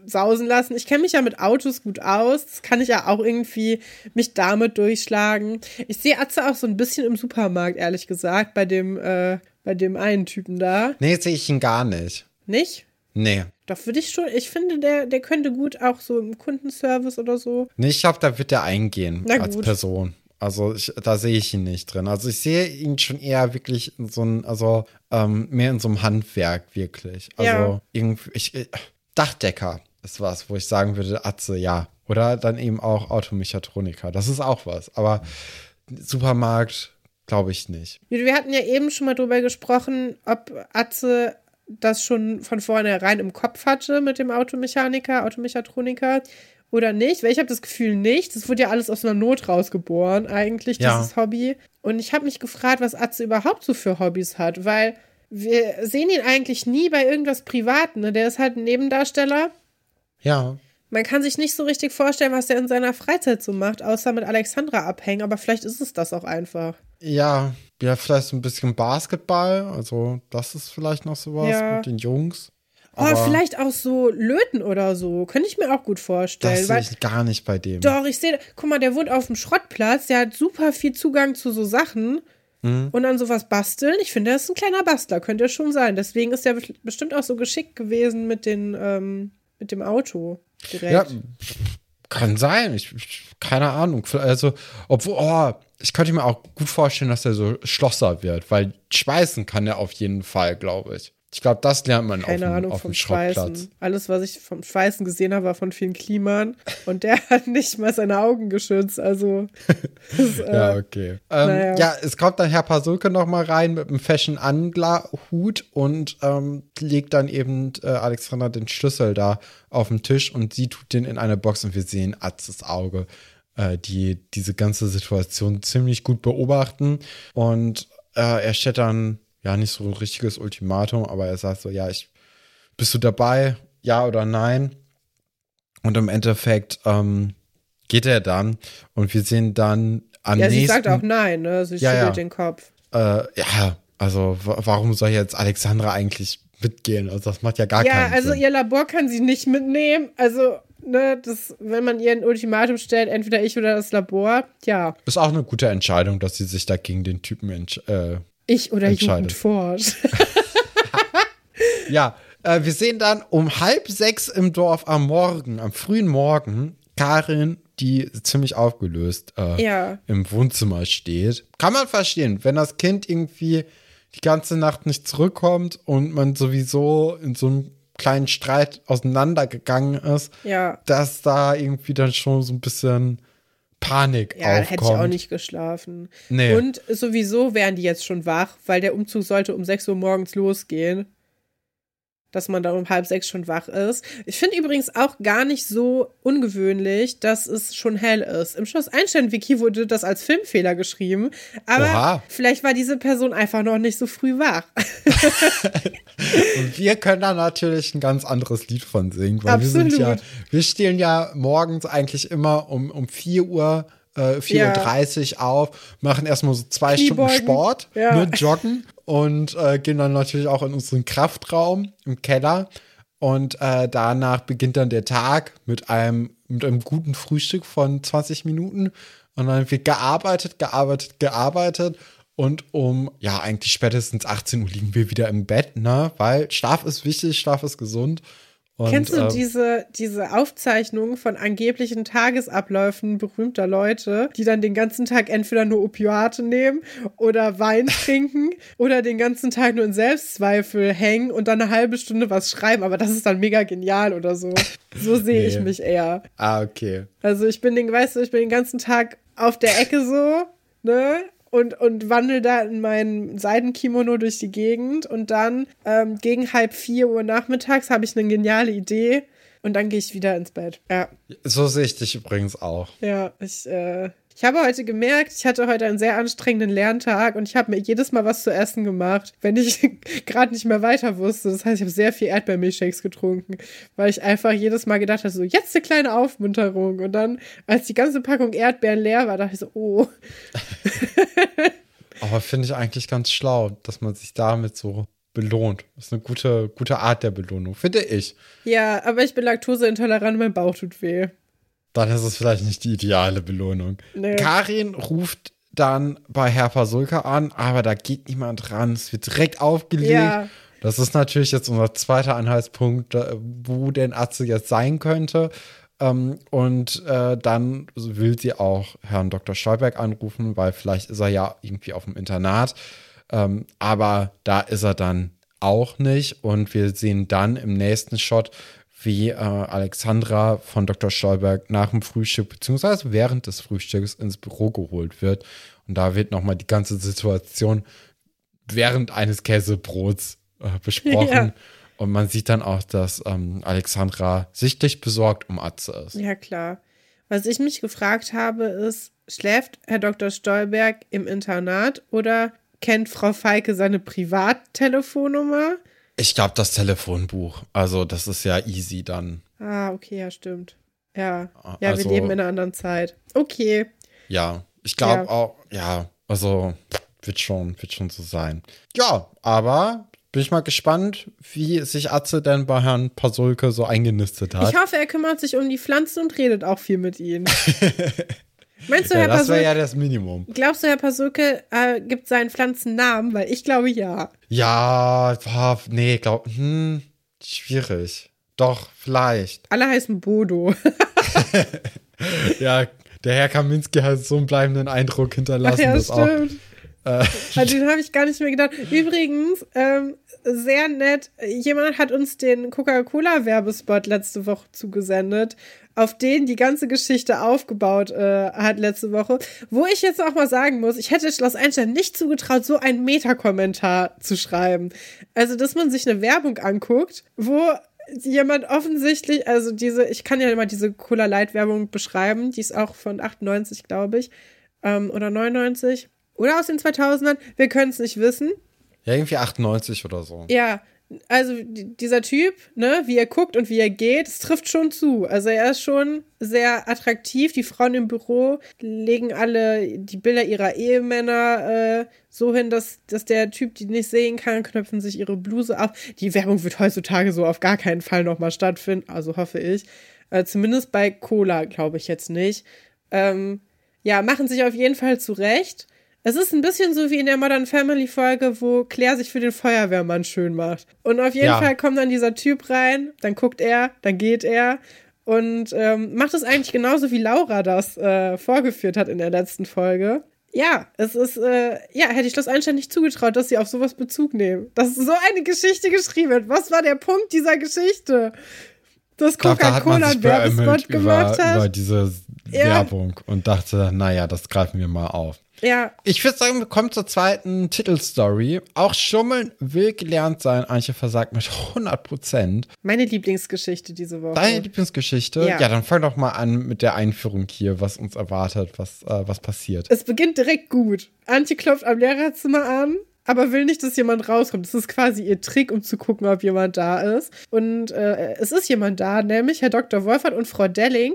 sausen lassen. Ich kenne mich ja mit Autos gut aus, das kann ich ja auch irgendwie mich damit durchschlagen. Ich sehe Atze auch so ein bisschen im Supermarkt, ehrlich gesagt, bei dem einen Typen da. Nee, sehe ich ihn gar nicht. Nicht? Nee. Doch, würde ich schon, ich finde, der könnte gut auch so im Kundenservice oder so. Nee, ich glaube, da wird der eingehen als Person. Also da sehe ich ihn nicht drin. Also ich sehe ihn schon eher wirklich in so einem, also mehr in so einem Handwerk wirklich. Also irgendwie, Dachdecker ist was, wo ich sagen würde, Atze, ja. Oder dann eben auch Automechatroniker. Das ist auch was. Aber Supermarkt glaube ich nicht. Wir hatten ja eben schon mal drüber gesprochen, ob Atze das schon von vornherein im Kopf hatte mit dem Automechaniker, Automechatroniker oder nicht, weil ich habe das Gefühl nicht. Das wurde ja alles aus einer Not rausgeboren eigentlich, dieses Hobby. Und ich habe mich gefragt, was Atze überhaupt so für Hobbys hat, weil wir sehen ihn eigentlich nie bei irgendwas Privaten. Ne? Der ist halt ein Nebendarsteller. Ja. Man kann sich nicht so richtig vorstellen, was der in seiner Freizeit so macht, außer mit Alexandra abhängen, aber vielleicht ist es das auch einfach. Ja, vielleicht so ein bisschen Basketball, also das ist vielleicht noch sowas mit den Jungs. Aber vielleicht auch so Löten oder so, könnte ich mir auch gut vorstellen. Das sehe ich gar nicht bei dem. Doch, ich sehe, guck mal, der wohnt auf dem Schrottplatz, der hat super viel Zugang zu so Sachen und dann sowas basteln. Ich finde, er ist ein kleiner Bastler, könnte er schon sein. Deswegen ist er bestimmt auch so geschickt gewesen mit dem Auto. Direkt. Ja, kann sein. Ich keine Ahnung. Also, obwohl, ich könnte mir auch gut vorstellen, dass er so Schlosser wird, weil schweißen kann er auf jeden Fall, glaube ich. Ich glaube, das lernt man auf dem Schrottplatz. Alles, was ich vom Schweißen gesehen habe, war von vielen Kliman. Und der hat nicht mal seine Augen geschützt. Also ja, okay. Ja, es kommt dann Herr Pasulke noch mal rein mit einem Fashion-Angler-Hut und legt dann eben Alexandra den Schlüssel da auf den Tisch und sie tut den in eine Box und wir sehen Atzes Auge, die diese ganze Situation ziemlich gut beobachten. Und er stellt dann ja, nicht so ein richtiges Ultimatum, aber er sagt so, ja, bist du dabei? Ja oder nein? Und im Endeffekt geht er dann und wir sehen dann am nächsten... Ja, sie sagt auch nein, ne? Sie schüttelt den Kopf. Also warum soll jetzt Alexandra eigentlich mitgehen? Also das macht ja gar keinen Sinn. Ja, also ihr Labor kann sie nicht mitnehmen. Also, ne, das, wenn man ihr ein Ultimatum stellt, entweder ich oder das Labor, ja. Ist auch eine gute Entscheidung, dass sie sich da gegen den Typen ich oder Jugendforsch. Wir sehen dann um 5:30 im Dorf am frühen Morgen, Karin, die ziemlich aufgelöst im Wohnzimmer steht. Kann man verstehen, wenn das Kind irgendwie die ganze Nacht nicht zurückkommt und man sowieso in so einem kleinen Streit auseinandergegangen ist, dass da irgendwie dann schon so ein bisschen Panik aufkommt. Hätte ich auch nicht geschlafen. Nee. Und sowieso wären die jetzt schon wach, weil der Umzug sollte um 6 Uhr morgens losgehen. Dass man dann um 5:30 schon wach ist. Ich finde übrigens auch gar nicht so ungewöhnlich, dass es schon hell ist. Im Schloss-Einstein-Wiki wurde das als Filmfehler geschrieben, aber vielleicht war diese Person einfach noch nicht so früh wach. Und wir können da natürlich ein ganz anderes Lied von singen, weil wir stehen ja morgens eigentlich immer um 4 Uhr 4:30 Uhr auf, machen erstmal so 2 Stunden Sport, nur joggen und gehen dann natürlich auch in unseren Kraftraum im Keller und danach beginnt dann der Tag mit einem guten Frühstück von 20 Minuten und dann wird gearbeitet und eigentlich spätestens 18 Uhr liegen wir wieder im Bett, ne, weil Schlaf ist wichtig, Schlaf ist gesund. Und, kennst du diese Aufzeichnungen von angeblichen Tagesabläufen berühmter Leute, die dann den ganzen Tag entweder nur Opioate nehmen oder Wein trinken oder den ganzen Tag nur in Selbstzweifel hängen und dann eine halbe Stunde was schreiben, aber das ist dann mega genial oder so. So sehe ich mich eher. Ah, okay. Also ich bin den ganzen Tag auf der Ecke so, ne? Und wandel da in meinem Seidenkimono durch die Gegend und dann gegen 3:30 Uhr nachmittags habe ich eine geniale Idee und dann gehe ich wieder ins Bett. Ja. So sehe ich dich übrigens auch. Ja, ich habe heute gemerkt, ich hatte heute einen sehr anstrengenden Lerntag und ich habe mir jedes Mal was zu essen gemacht, wenn ich gerade nicht mehr weiter wusste. Das heißt, ich habe sehr viel Erdbeermilchshakes getrunken, weil ich einfach jedes Mal gedacht habe, so jetzt eine kleine Aufmunterung. Und dann, als die ganze Packung Erdbeeren leer war, dachte ich so, oh. Aber finde ich eigentlich ganz schlau, dass man sich damit so belohnt. Das ist eine gute Art der Belohnung, finde ich. Ja, aber ich bin laktoseintolerant, mein Bauch tut weh. Dann ist es vielleicht nicht die ideale Belohnung. Nee. Karin ruft dann bei Herr Pasulka an, aber da geht niemand ran. Es wird direkt aufgelegt. Ja. Das ist natürlich jetzt unser zweiter Anhaltspunkt, wo denn Atze jetzt sein könnte. Und dann will sie auch Herrn Dr. Stolberg anrufen, weil vielleicht ist er ja irgendwie auf dem Internat. Aber da ist er dann auch nicht. Und wir sehen dann im nächsten Shot, wie Alexandra von Dr. Stolberg nach dem Frühstück bzw. während des Frühstücks ins Büro geholt wird. Und da wird nochmal die ganze Situation während eines Käsebrots besprochen. Ja. Und man sieht dann auch, dass Alexandra sichtlich besorgt um Atze ist. Ja, klar. Was ich mich gefragt habe, ist, schläft Herr Dr. Stolberg im Internat oder kennt Frau Falke seine Privattelefonnummer? Ich glaube, das Telefonbuch. Also das ist ja easy dann. Ah, okay, ja, stimmt. Ja, ja, also, wir leben in einer anderen Zeit. Okay. Ja, ich glaube auch, ja, also wird schon so sein. Ja, aber bin ich mal gespannt, wie sich Atze denn bei Herrn Pasulke so eingenistet hat. Ich hoffe, er kümmert sich um die Pflanzen und redet auch viel mit ihnen. Meinst du, ja, Herr Pasulke? Das wäre ja das Minimum. Glaubst du, Herr Pasulke gibt seinen Pflanzen Namen? Weil ich glaube, ja. Ja, nee, glaube schwierig. Doch, vielleicht. Alle heißen Bodo. Ja, der Herr Kaminski hat so einen bleibenden Eindruck hinterlassen. Ja, das stimmt. Auch. An den habe ich gar nicht mehr gedacht. Übrigens, sehr nett, jemand hat uns den Coca-Cola-Werbespot letzte Woche zugesendet, auf den die ganze Geschichte aufgebaut hat letzte Woche. Wo ich jetzt auch mal sagen muss, ich hätte Schloss-Einstein nicht zugetraut, so einen Meta-Kommentar zu schreiben. Also, dass man sich eine Werbung anguckt, wo jemand offensichtlich, also diese, ich kann ja immer diese Cola-Light-Werbung beschreiben, die ist auch von 98, glaube ich, oder 99. Oder aus den 2000ern, wir können es nicht wissen. Ja, irgendwie 98 oder so. Ja, also dieser Typ, ne, wie er guckt und wie er geht, es trifft schon zu. Also er ist schon sehr attraktiv. Die Frauen im Büro legen alle die Bilder ihrer Ehemänner so hin, dass der Typ die nicht sehen kann, knöpfen sich ihre Bluse ab. Die Werbung wird heutzutage so auf gar keinen Fall nochmal stattfinden, also hoffe ich. Zumindest bei Cola glaube ich jetzt nicht. Ja, machen sich auf jeden Fall zurecht. Es ist ein bisschen so wie in der Modern Family Folge, wo Claire sich für den Feuerwehrmann schön macht. Und auf jeden Fall kommt dann dieser Typ rein, dann guckt er, dann geht er und macht es eigentlich genauso, wie Laura das vorgeführt hat in der letzten Folge. Ja, es ist, hätte ich Schloss-Einstein nicht zugetraut, dass sie auf sowas Bezug nehmen. Dass so eine Geschichte geschrieben wird. Was war der Punkt dieser Geschichte? Dass Coca-Cola einen Werbespot gemacht hat. Über diese Werbung und dachte, naja, das greifen wir mal auf. Ja. Ich würde sagen, wir kommen zur zweiten Titelstory. Auch Schummeln will gelernt sein. Antje versagt mit 100%. Meine Lieblingsgeschichte diese Woche. Deine Lieblingsgeschichte? Ja. Ja, dann fang doch mal an mit der Einführung hier, was uns erwartet, was passiert. Es beginnt direkt gut. Antje klopft am Lehrerzimmer an, aber will nicht, dass jemand rauskommt. Das ist quasi ihr Trick, um zu gucken, ob jemand da ist. Und es ist jemand da, nämlich Herr Dr. Wolfert und Frau Delling.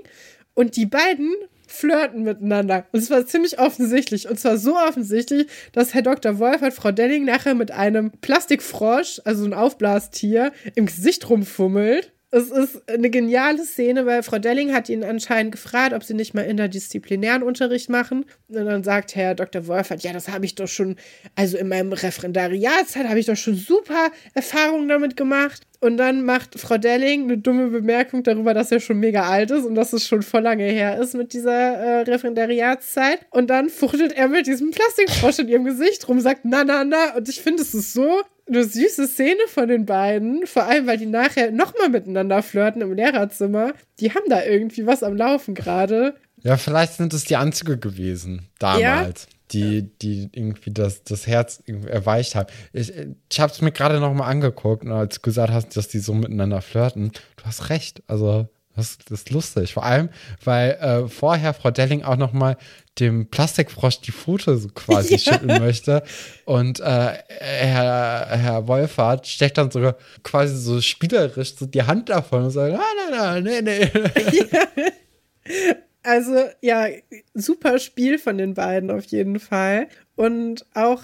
Und die beiden flirten miteinander. Und es war ziemlich offensichtlich. Und zwar so offensichtlich, dass Herr Dr. Wolfert Frau Delling nachher mit einem Plastikfrosch, also ein Aufblastier, im Gesicht rumfummelt. Es ist eine geniale Szene, weil Frau Delling hat ihn anscheinend gefragt, ob sie nicht mal interdisziplinären Unterricht machen. Und dann sagt Herr Dr. Wolfert, ja, das habe ich doch schon, also in meinem Referendariatszeit habe ich doch schon super Erfahrungen damit gemacht. Und dann macht Frau Delling eine dumme Bemerkung darüber, dass er schon mega alt ist und dass es schon voll lange her ist mit dieser Referendariatszeit. Und dann fuchtelt er mit diesem Plastikfrosch in ihrem Gesicht rum, sagt na. Und ich finde, es ist so eine süße Szene von den beiden. Vor allem, weil die nachher nochmal miteinander flirten im Lehrerzimmer. Die haben da irgendwie was am Laufen gerade. Ja, vielleicht sind es die Anzüge gewesen damals. Ja? Die irgendwie das Herz irgendwie erweicht haben. Ich habe es mir gerade noch mal angeguckt, und als du gesagt hast, dass die so miteinander flirten, du hast recht, also das ist lustig. Vor allem, weil vorher Frau Delling auch noch mal dem Plastikfrosch die Pfote so quasi schütteln möchte und Herr Wolfert steckt dann sogar quasi so spielerisch so die Hand davon und sagt, nee. Also, ja, super Spiel von den beiden auf jeden Fall. Und auch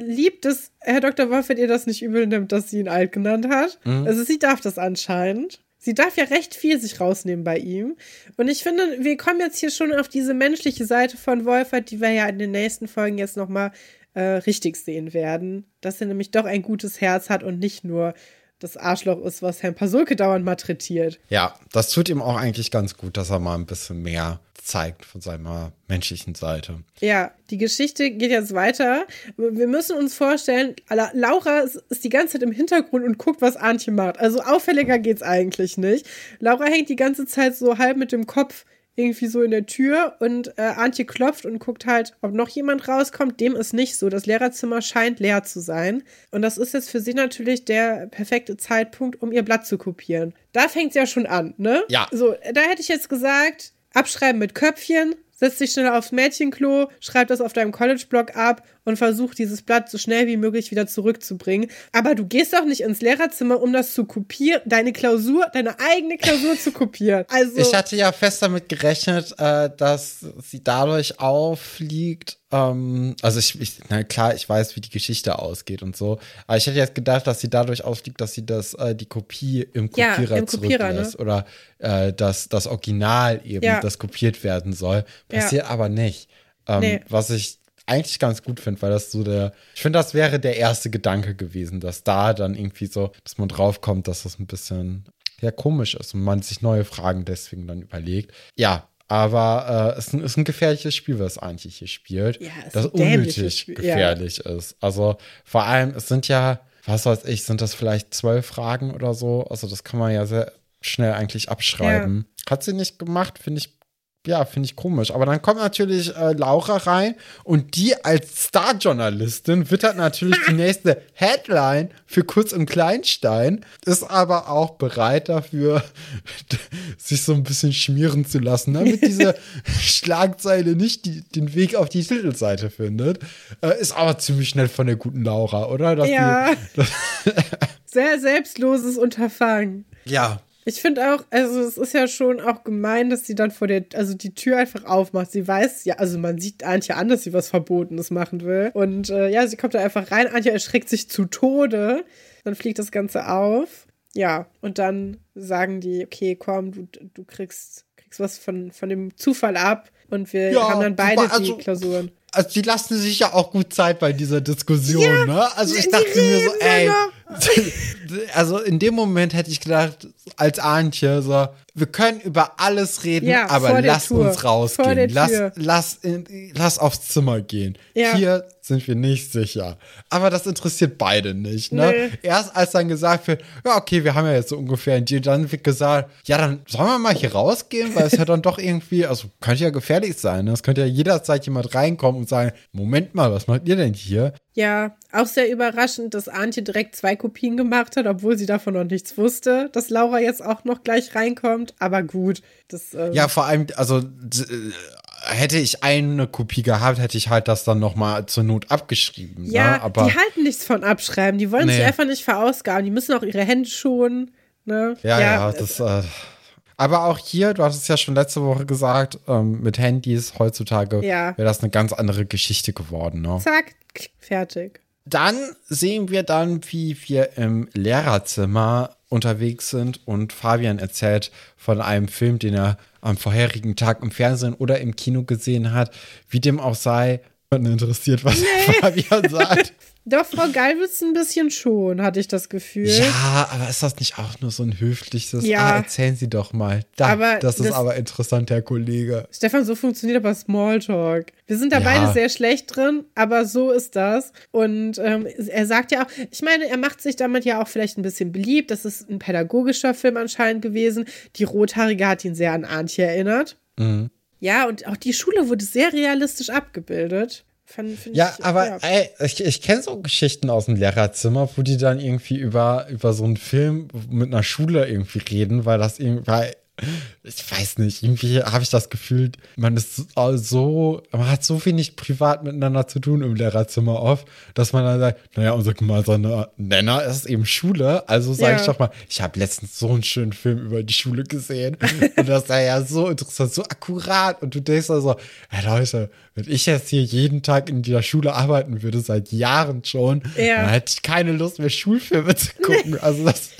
lieb, dass Herr Dr. Wolfert ihr das nicht übel nimmt, dass sie ihn alt genannt hat. Mhm. Also sie darf das anscheinend. Sie darf ja recht viel sich rausnehmen bei ihm. Und ich finde, wir kommen jetzt hier schon auf diese menschliche Seite von Wolfert, die wir ja in den nächsten Folgen jetzt nochmal richtig sehen werden, dass er nämlich doch ein gutes Herz hat und nicht nur das Arschloch ist, was Herrn Pasulke dauernd malträtiert. Ja, das tut ihm auch eigentlich ganz gut, dass er mal ein bisschen mehr zeigt von seiner menschlichen Seite. Ja, die Geschichte geht jetzt weiter. Wir müssen uns vorstellen, Laura ist die ganze Zeit im Hintergrund und guckt, was Antje macht. Also auffälliger geht's eigentlich nicht. Laura hängt die ganze Zeit so halb mit dem Kopf irgendwie so in der Tür und Antje klopft und guckt halt, ob noch jemand rauskommt. Dem ist nicht so. Das Lehrerzimmer scheint leer zu sein. Und das ist jetzt für sie natürlich der perfekte Zeitpunkt, um ihr Blatt zu kopieren. Da fängt es ja schon an, ne? Ja. So, da hätte ich jetzt gesagt, abschreiben mit Köpfchen, setz dich schnell aufs Mädchenklo, schreib das auf deinem College-Blog ab und versuch, dieses Blatt so schnell wie möglich wieder zurückzubringen. Aber du gehst doch nicht ins Lehrerzimmer, um das zu kopieren, deine eigene Klausur zu kopieren. Also ich hatte ja fest damit gerechnet, dass sie dadurch auffliegt. Also ich weiß, wie die Geschichte ausgeht und so. Aber ich hätte jetzt gedacht, dass sie dadurch auffliegt, dass sie die Kopie im Kopierer, zurücklässt. Ne? Oder dass das Original eben, das kopiert werden soll. Passiert aber nicht. Was ich eigentlich ganz gut finde, weil das so ich finde, das wäre der erste Gedanke gewesen, dass da dann irgendwie so, dass man draufkommt, dass das ein bisschen komisch ist und man sich neue Fragen deswegen dann überlegt. Ja, aber es ist ein gefährliches Spiel, was eigentlich hier spielt, das unnötig gefährlich ist. Also vor allem, es sind ja, was weiß ich, sind das vielleicht 12 Fragen oder so? Also das kann man ja sehr schnell eigentlich abschreiben. Ja. Hat sie nicht gemacht, finde ich komisch. Aber dann kommt natürlich Laura rein und die als Starjournalistin wittert natürlich die nächste Headline für Kurz und Kleinstein, ist aber auch bereit dafür, sich so ein bisschen schmieren zu lassen, damit diese Schlagzeile nicht den Weg auf die Titelseite findet. Ist aber ziemlich schnell von der guten Laura, oder? Sehr selbstloses Unterfangen. Ja. Ich finde auch, also es ist ja schon auch gemein, dass sie dann die Tür einfach aufmacht. Sie weiß ja, also man sieht Antje an, dass sie was Verbotenes machen will. Und sie kommt da einfach rein. Antje erschreckt sich zu Tode. Dann fliegt das Ganze auf. Ja, und dann sagen die, okay, komm, du kriegst was von dem Zufall ab. Und wir haben dann beide die Klausuren. Also die lassen sich ja auch gut Zeit bei dieser Diskussion, ne? Also ich dachte mir so, also in dem Moment hätte ich gedacht, als Antje, so, wir können über alles reden, aber lass uns rausgehen. Lass aufs Zimmer gehen. Ja. Hier sind wir nicht sicher. Aber das interessiert beide nicht, ne? Nee. Erst als dann gesagt wird, ja, okay, wir haben ja jetzt so ungefähr einen Deal, dann wird gesagt, ja, dann sollen wir mal hier rausgehen, weil es ja dann doch irgendwie, also könnte ja gefährlich sein, ne? Es könnte ja jederzeit jemand reinkommen und sagen, Moment mal, was macht ihr denn hier? Ja, auch sehr überraschend, dass Antje direkt 2 Kopien gemacht hat, obwohl sie davon noch nichts wusste, dass Laura jetzt auch noch gleich reinkommt, aber gut. Das, vor allem, also hätte ich eine Kopie gehabt, hätte ich halt das dann nochmal zur Not abgeschrieben. Ja, ne? Aber die halten nichts von abschreiben, die wollen sich einfach nicht verausgaben, die müssen auch ihre Hände schonen. Ne? Aber auch hier, du hattest es ja schon letzte Woche gesagt, mit Handys heutzutage wäre das eine ganz andere Geschichte geworden. Ne? Zack, fertig. Dann sehen wir wie wir im Lehrerzimmer unterwegs sind und Fabian erzählt von einem Film, den er am vorherigen Tag im Fernsehen oder im Kino gesehen hat. Wie dem auch sei, man interessiert, was Fabian sagt. Doch, Frau Galwitz ein bisschen schon, hatte ich das Gefühl. Ja, aber ist das nicht auch nur so ein höfliches, erzählen Sie doch mal. Das ist aber interessant, Herr Kollege. Stefan, so funktioniert aber Smalltalk. Wir sind da beide sehr schlecht drin, aber so ist das. Und er sagt ja auch, ich meine, er macht sich damit ja auch vielleicht ein bisschen beliebt. Das ist ein pädagogischer Film anscheinend gewesen. Die Rothaarige hat ihn sehr an Antje erinnert. Mhm. Ja, und auch die Schule wurde sehr realistisch abgebildet. Ich kenne so Geschichten aus dem Lehrerzimmer, wo die dann irgendwie über so einen Film mit einer Schule irgendwie reden, weil das irgendwie, ich weiß nicht, irgendwie habe ich das Gefühl, man hat so wenig privat miteinander zu tun im Lehrerzimmer oft, dass man dann sagt, naja, unser gemeinsamer Nenner ist eben Schule, also sage ich doch mal, ich habe letztens so einen schönen Film über die Schule gesehen und das war ja so interessant, so akkurat und du denkst also, hey Leute, wenn ich jetzt hier jeden Tag in der Schule arbeiten würde, seit Jahren schon, dann hätte ich keine Lust mehr, Schulfilme zu gucken, also das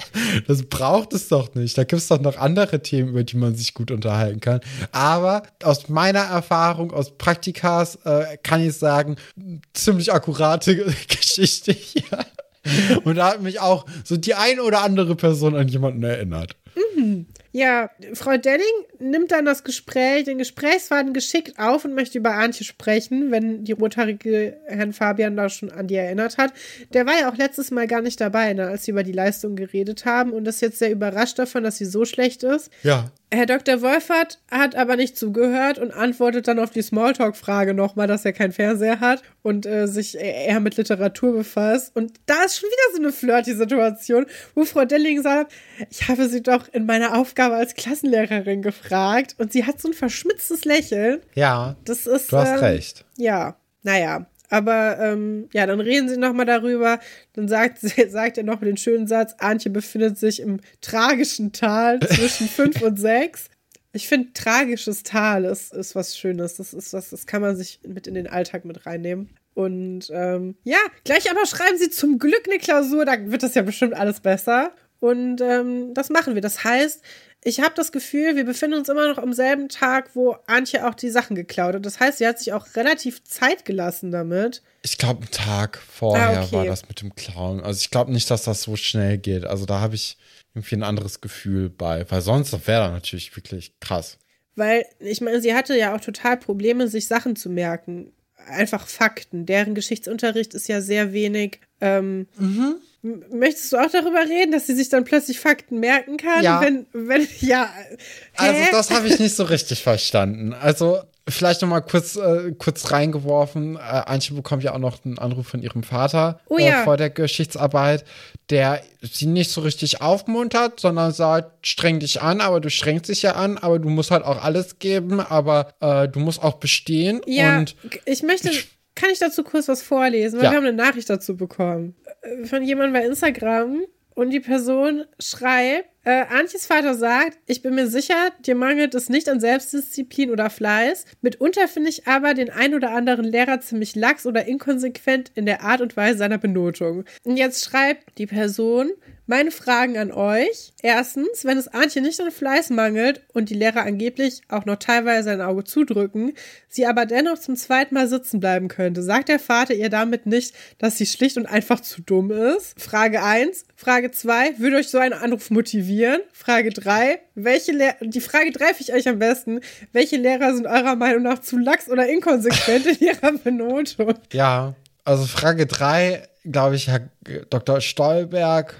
Das braucht es doch nicht. Da gibt es doch noch andere Themen, über die man sich gut unterhalten kann. Aber aus meiner Erfahrung, aus Praktikas, kann ich sagen, ziemlich akkurate Geschichte hier. Und da hat mich auch so die ein oder andere Person an jemanden erinnert. Mhm. Ja, Frau Delling nimmt dann das Gespräch, den Gesprächsfaden geschickt auf und möchte über Antje sprechen, wenn die rothaarige Herrn Fabian da schon an die erinnert hat. Der war ja auch letztes Mal gar nicht dabei, ne, als sie über die Leistung geredet haben und ist jetzt sehr überrascht davon, dass sie so schlecht ist. Ja. Herr Dr. Wolfert hat aber nicht zugehört und antwortet dann auf die Smalltalk-Frage nochmal, dass er keinen Fernseher hat und sich eher mit Literatur befasst. Und da ist schon wieder so eine flirty-Situation, wo Frau Delling gesagt hat, ich habe sie doch in meiner Aufgabe als Klassenlehrerin gefragt und sie hat so ein verschmitztes Lächeln. Ja, das ist, du hast recht. Ja, naja. Aber ja, dann reden sie nochmal darüber. Dann sagt er nochmal den schönen Satz, Antje befindet sich im tragischen Tal zwischen 5 und 6. Ich finde, tragisches Tal ist was Schönes. Das ist was, das kann man sich mit in den Alltag mit reinnehmen. Und ja, gleich aber schreiben sie zum Glück eine Klausur, da wird das ja bestimmt alles besser. Und das machen wir. Das heißt, ich habe das Gefühl, wir befinden uns immer noch am selben Tag, wo Antje auch die Sachen geklaut hat. Das heißt, sie hat sich auch relativ Zeit gelassen damit. Ich glaube, einen Tag vorher war das mit dem Klauen. Also ich glaube nicht, dass das so schnell geht. Also da habe ich irgendwie ein anderes Gefühl bei. Weil sonst wäre das natürlich wirklich krass. Weil, ich meine, sie hatte ja auch total Probleme, sich Sachen zu merken. Einfach Fakten. Deren Geschichtsunterricht ist ja sehr wenig. Möchtest du auch darüber reden, dass sie sich dann plötzlich Fakten merken kann? Ja. Also das habe ich nicht so richtig verstanden. Also vielleicht nochmal kurz reingeworfen. Antje bekommt ja auch noch einen Anruf von ihrem Vater vor der Geschichtsarbeit, der sie nicht so richtig aufmuntert, sondern sagt, streng dich an, aber du strengst dich ja an, aber du musst halt auch alles geben, aber du musst auch bestehen. Ja, und kann ich dazu kurz was vorlesen? Weil wir haben eine Nachricht dazu bekommen. Von jemandem bei Instagram. Und die Person schreibt, Antjes Vater sagt, ich bin mir sicher, dir mangelt es nicht an Selbstdisziplin oder Fleiß. Mitunter finde ich aber den ein oder anderen Lehrer ziemlich lax oder inkonsequent in der Art und Weise seiner Benotung. Und jetzt schreibt die Person, meine Fragen an euch. Erstens, wenn es Antje nicht an Fleiß mangelt und die Lehrer angeblich auch noch teilweise ein Auge zudrücken, sie aber dennoch zum zweiten Mal sitzen bleiben könnte, sagt der Vater ihr damit nicht, dass sie schlicht und einfach zu dumm ist? Frage 1. Frage 2, würde euch so ein Anruf motivieren? Frage 3, die Frage 3 finde ich euch am besten. Welche Lehrer sind eurer Meinung nach zu lax oder inkonsequent in ihrer Benotung? Ja, also Frage 3, glaube ich, Herr Dr. Stolberg.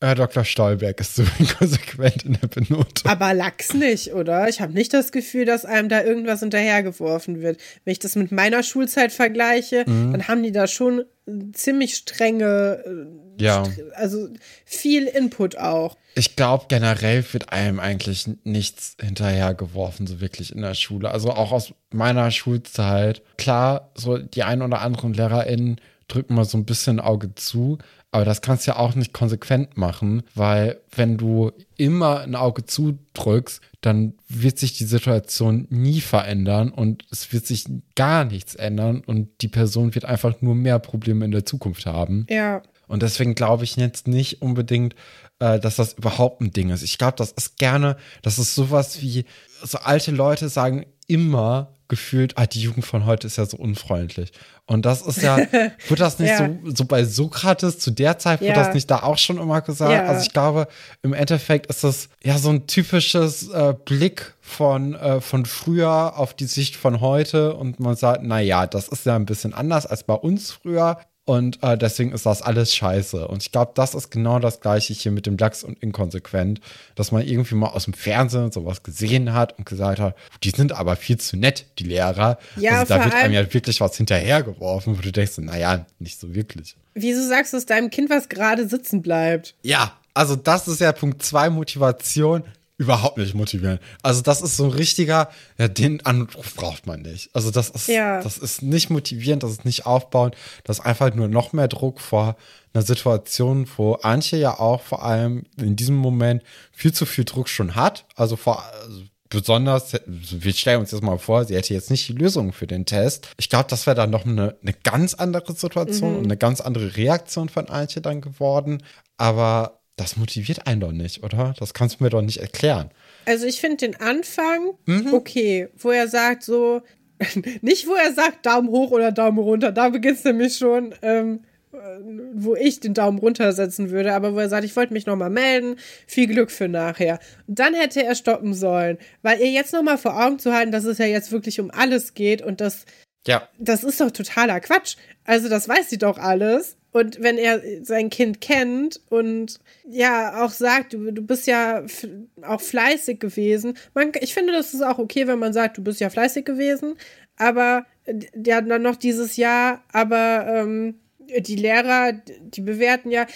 Herr Dr. Stolberg ist so inkonsequent in der Benotung. Aber lax nicht, oder? Ich habe nicht das Gefühl, dass einem da irgendwas hinterhergeworfen wird. Wenn ich das mit meiner Schulzeit vergleiche, dann haben die da schon ziemlich strenge, also viel Input auch. Ich glaube, generell wird einem eigentlich nichts hinterhergeworfen, so wirklich in der Schule. Also auch aus meiner Schulzeit. Klar, so die ein oder anderen LehrerInnen drücken mal so ein bisschen Auge zu. Aber das kannst du ja auch nicht konsequent machen, weil wenn du immer ein Auge zudrückst, dann wird sich die Situation nie verändern und es wird sich gar nichts ändern und die Person wird einfach nur mehr Probleme in der Zukunft haben. Ja. Und deswegen glaube ich jetzt nicht unbedingt, dass das überhaupt ein Ding ist. Ich glaube, das ist sowas wie, so alte Leute sagen immer gefühlt, die Jugend von heute ist ja so unfreundlich. Und das ist ja, wird das nicht so bei Sokrates zu der Zeit, wird das nicht da auch schon immer gesagt? Ja. Also ich glaube, im Endeffekt ist das ja so ein typisches Blick von früher auf die Sicht von heute und man sagt, naja, das ist ja ein bisschen anders als bei uns früher. Und deswegen ist das alles scheiße. Und ich glaube, das ist genau das Gleiche hier mit dem Lachs und inkonsequent, dass man irgendwie mal aus dem Fernsehen sowas gesehen hat und gesagt hat, die sind aber viel zu nett, die Lehrer. Ja, also da wird einem ja wirklich was hinterhergeworfen, wo du denkst, naja, nicht so wirklich. Wieso sagst du es deinem Kind, was gerade sitzen bleibt? Ja, also das ist ja Punkt 2, Motivation. Überhaupt nicht motivieren. Also das ist so ein richtiger, den Anruf braucht man nicht. Also das ist nicht motivierend, das ist nicht aufbauend, das ist einfach nur noch mehr Druck vor einer Situation, wo Antje ja auch vor allem in diesem Moment viel zu viel Druck schon hat. Also besonders, wir stellen uns jetzt mal vor, sie hätte jetzt nicht die Lösung für den Test. Ich glaube, das wäre dann noch eine ganz andere Situation und eine ganz andere Reaktion von Antje dann geworden. Aber das motiviert einen doch nicht, oder? Das kannst du mir doch nicht erklären. Also ich finde den Anfang okay, wo er sagt so, nicht wo er sagt Daumen hoch oder Daumen runter, da beginnt es nämlich schon, wo ich den Daumen runtersetzen würde, aber wo er sagt, ich wollte mich nochmal melden, viel Glück für nachher. Und dann hätte er stoppen sollen, weil ihr jetzt nochmal vor Augen zu halten, dass es ja jetzt wirklich um alles geht und das, ja, das ist doch totaler Quatsch. Also das weiß sie doch alles. Und wenn er sein Kind kennt und ja auch sagt, du bist ja auch fleißig gewesen. Ich finde, das ist auch okay, wenn man sagt, du bist ja fleißig gewesen. Aber ja, dann noch dieses Jahr, aber die Lehrer, die bewerten ja,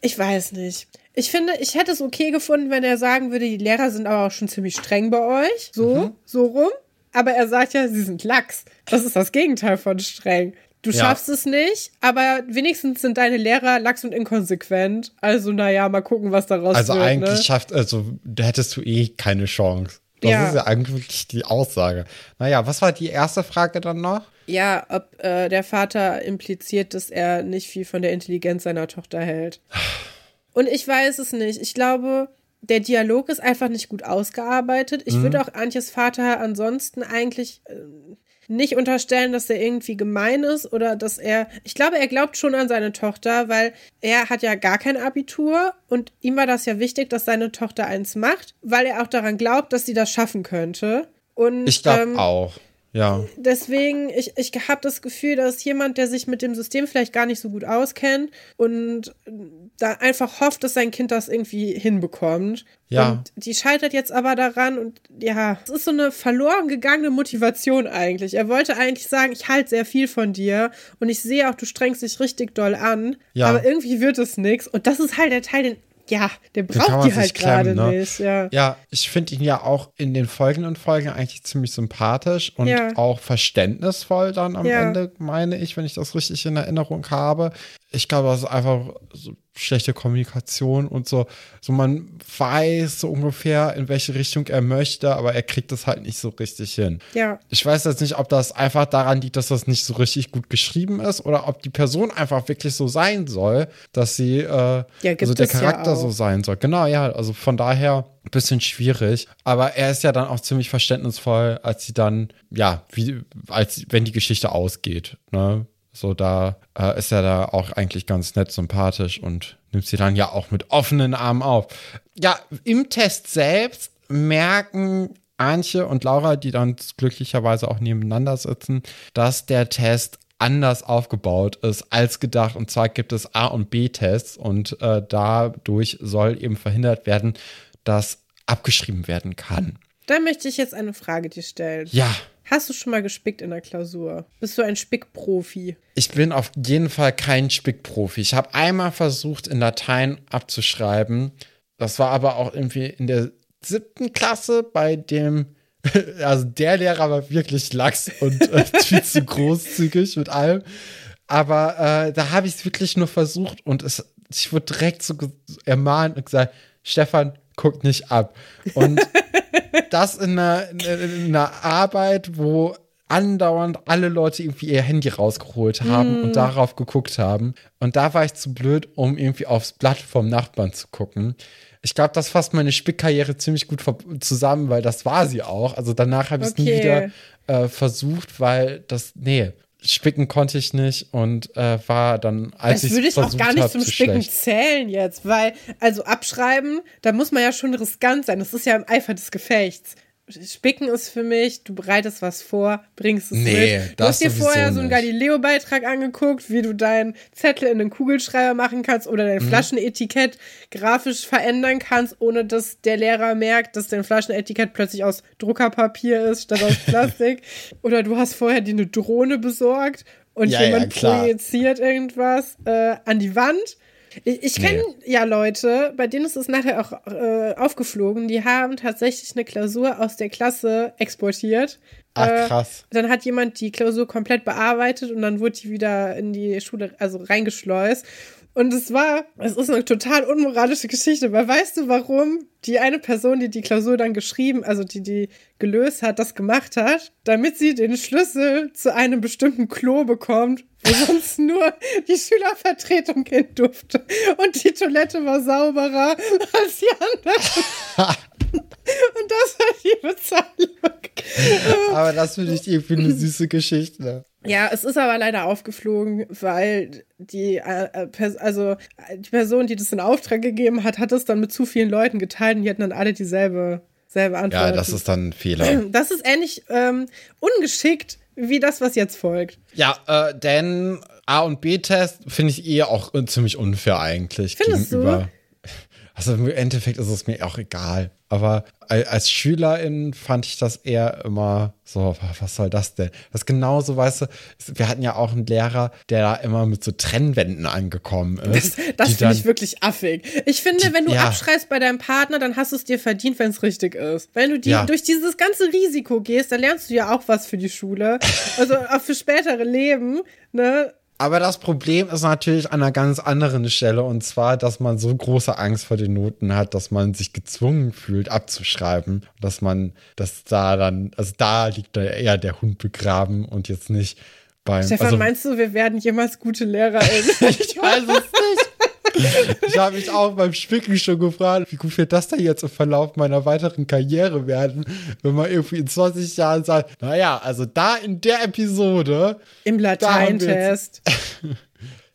ich weiß nicht. Ich finde, ich hätte es okay gefunden, wenn er sagen würde, die Lehrer sind aber auch schon ziemlich streng bei euch. So rum. Aber er sagt ja, sie sind Lachs. Das ist das Gegenteil von streng. Du schaffst es nicht, aber wenigstens sind deine Lehrer lax und inkonsequent. Also, naja, mal gucken, was daraus wird. Also eigentlich da hättest du eh keine Chance. Das ist ja eigentlich die Aussage. Naja, was war die erste Frage dann noch? Ja, ob der Vater impliziert, dass er nicht viel von der Intelligenz seiner Tochter hält. Und ich weiß es nicht. Ich glaube, der Dialog ist einfach nicht gut ausgearbeitet. Ich würde auch Antjes Vater ansonsten eigentlich nicht unterstellen, dass er irgendwie gemein ist oder dass er, ich glaube, er glaubt schon an seine Tochter, weil er hat ja gar kein Abitur und ihm war das ja wichtig, dass seine Tochter eins macht, weil er auch daran glaubt, dass sie das schaffen könnte. Und ich glaube auch, ja. Deswegen, ich habe das Gefühl, dass jemand, der sich mit dem System vielleicht gar nicht so gut auskennt und da einfach hofft, dass sein Kind das irgendwie hinbekommt. Ja. Und die scheitert jetzt aber daran und ja, es ist so eine verloren gegangene Motivation eigentlich. Er wollte eigentlich sagen, ich halte sehr viel von dir und ich sehe auch, du strengst dich richtig doll an, aber irgendwie wird es nichts und das ist halt der Teil, der braucht die halt gerade nicht. Ja, ja, ich finde ihn ja auch in den folgenden Folgen eigentlich ziemlich sympathisch und auch verständnisvoll dann am Ende, meine ich, wenn ich das richtig in Erinnerung habe. Ich glaube, das ist einfach so schlechte Kommunikation und so. So, man weiß so ungefähr, in welche Richtung er möchte, aber er kriegt das halt nicht so richtig hin. Ja. Ich weiß jetzt nicht, ob das einfach daran liegt, dass das nicht so richtig gut geschrieben ist oder ob die Person einfach wirklich so sein soll, dass sie, also der Charakter so sein soll. Genau, ja, also von daher ein bisschen schwierig. Aber er ist ja dann auch ziemlich verständnisvoll, als sie dann, als wenn die Geschichte ausgeht, ne? So, da ist er da auch eigentlich ganz nett, sympathisch und nimmt sie dann ja auch mit offenen Armen auf. Ja, im Test selbst merken Antje und Laura, die dann glücklicherweise auch nebeneinander sitzen, dass der Test anders aufgebaut ist als gedacht. Und zwar gibt es A- und B-Tests und dadurch soll eben verhindert werden, dass abgeschrieben werden kann. Da möchte ich jetzt eine Frage dir stellen. Ja. Hast du schon mal gespickt in der Klausur? Bist du ein Spickprofi? Ich bin auf jeden Fall kein Spickprofi. Ich habe einmal versucht, in Latein abzuschreiben. Das war aber auch irgendwie in der 7. Klasse bei dem, also der Lehrer war wirklich lax und viel zu großzügig mit allem. Aber da habe ich es wirklich nur versucht und ich wurde direkt so ermahnt und gesagt, Stefan, guck nicht ab. Und das in einer Arbeit, wo andauernd alle Leute irgendwie ihr Handy rausgeholt haben und darauf geguckt haben. Und da war ich zu blöd, um irgendwie aufs Blatt vom Nachbarn zu gucken. Ich glaube, das fasst meine Spickkarriere ziemlich gut zusammen, weil das war sie auch. Also danach habe ich es nie wieder versucht, weil Spicken konnte ich nicht und war dann, als ich versucht habe, zu schlecht. Das würde ich auch gar nicht zum Spicken zählen jetzt, weil, also abschreiben, da muss man ja schon riskant sein. Das ist ja im Eifer des Gefechts. Spicken ist für mich, du bereitest was vor, bringst es mit. Du hast dir vorher so einen Galileo-Beitrag angeguckt, wie du deinen Zettel in einen Kugelschreiber machen kannst oder dein Flaschenetikett grafisch verändern kannst, ohne dass der Lehrer merkt, dass dein Flaschenetikett plötzlich aus Druckerpapier ist, statt aus Plastik. Oder du hast vorher dir eine Drohne besorgt und jemand projiziert irgendwas an die Wand. Ich kenne ja Leute, bei denen ist es nachher auch aufgeflogen, die haben tatsächlich eine Klausur aus der Klasse exportiert. Ach, krass. Dann hat jemand die Klausur komplett bearbeitet und dann wurde die wieder in die Schule, also reingeschleust. Und es ist eine total unmoralische Geschichte, weil weißt du, warum die eine Person, die Klausur dann geschrieben, also die gelöst hat, das gemacht hat? Damit sie den Schlüssel zu einem bestimmten Klo bekommt, wo sonst nur die Schülervertretung hin durfte. Und die Toilette war sauberer als die andere. Und das war die Bezahlung. Aber das finde ich irgendwie eine süße Geschichte, ne? Ja, es ist aber leider aufgeflogen, weil die Person, die das in Auftrag gegeben hat, hat es dann mit zu vielen Leuten geteilt und die hatten dann alle dieselbe Antwort. Ja, das ist dann ein Fehler. Das ist ähnlich ungeschickt wie das, was jetzt folgt. Ja, denn A- und B-Test finde ich auch ziemlich unfair eigentlich. Findest gegenüber. Du? Also im Endeffekt ist es mir auch egal. Aber als Schülerin fand ich das eher immer so, was soll das denn? Das genauso, weißt du, wir hatten ja auch einen Lehrer, der da immer mit so Trennwänden angekommen ist. Das finde ich wirklich affig. Ich finde, wenn du abschreibst bei deinem Partner, dann hast du es dir verdient, wenn es richtig ist. Wenn du durch dieses ganze Risiko gehst, dann lernst du ja auch was für die Schule. Also auch für spätere Leben, ne? Aber das Problem ist natürlich an einer ganz anderen Stelle, und zwar, dass man so große Angst vor den Noten hat, dass man sich gezwungen fühlt, abzuschreiben, dass man das da dann, also da liegt da eher der Hund begraben und jetzt nicht beim... Stefan, meinst du, wir werden jemals gute LehrerInnen? Ich weiß es nicht. Ich habe mich auch beim Spicken schon gefragt, wie gut wird das denn jetzt im Verlauf meiner weiteren Karriere werden, wenn man irgendwie in 20 Jahren sagt, naja, also da in der Episode. Im Lateintest.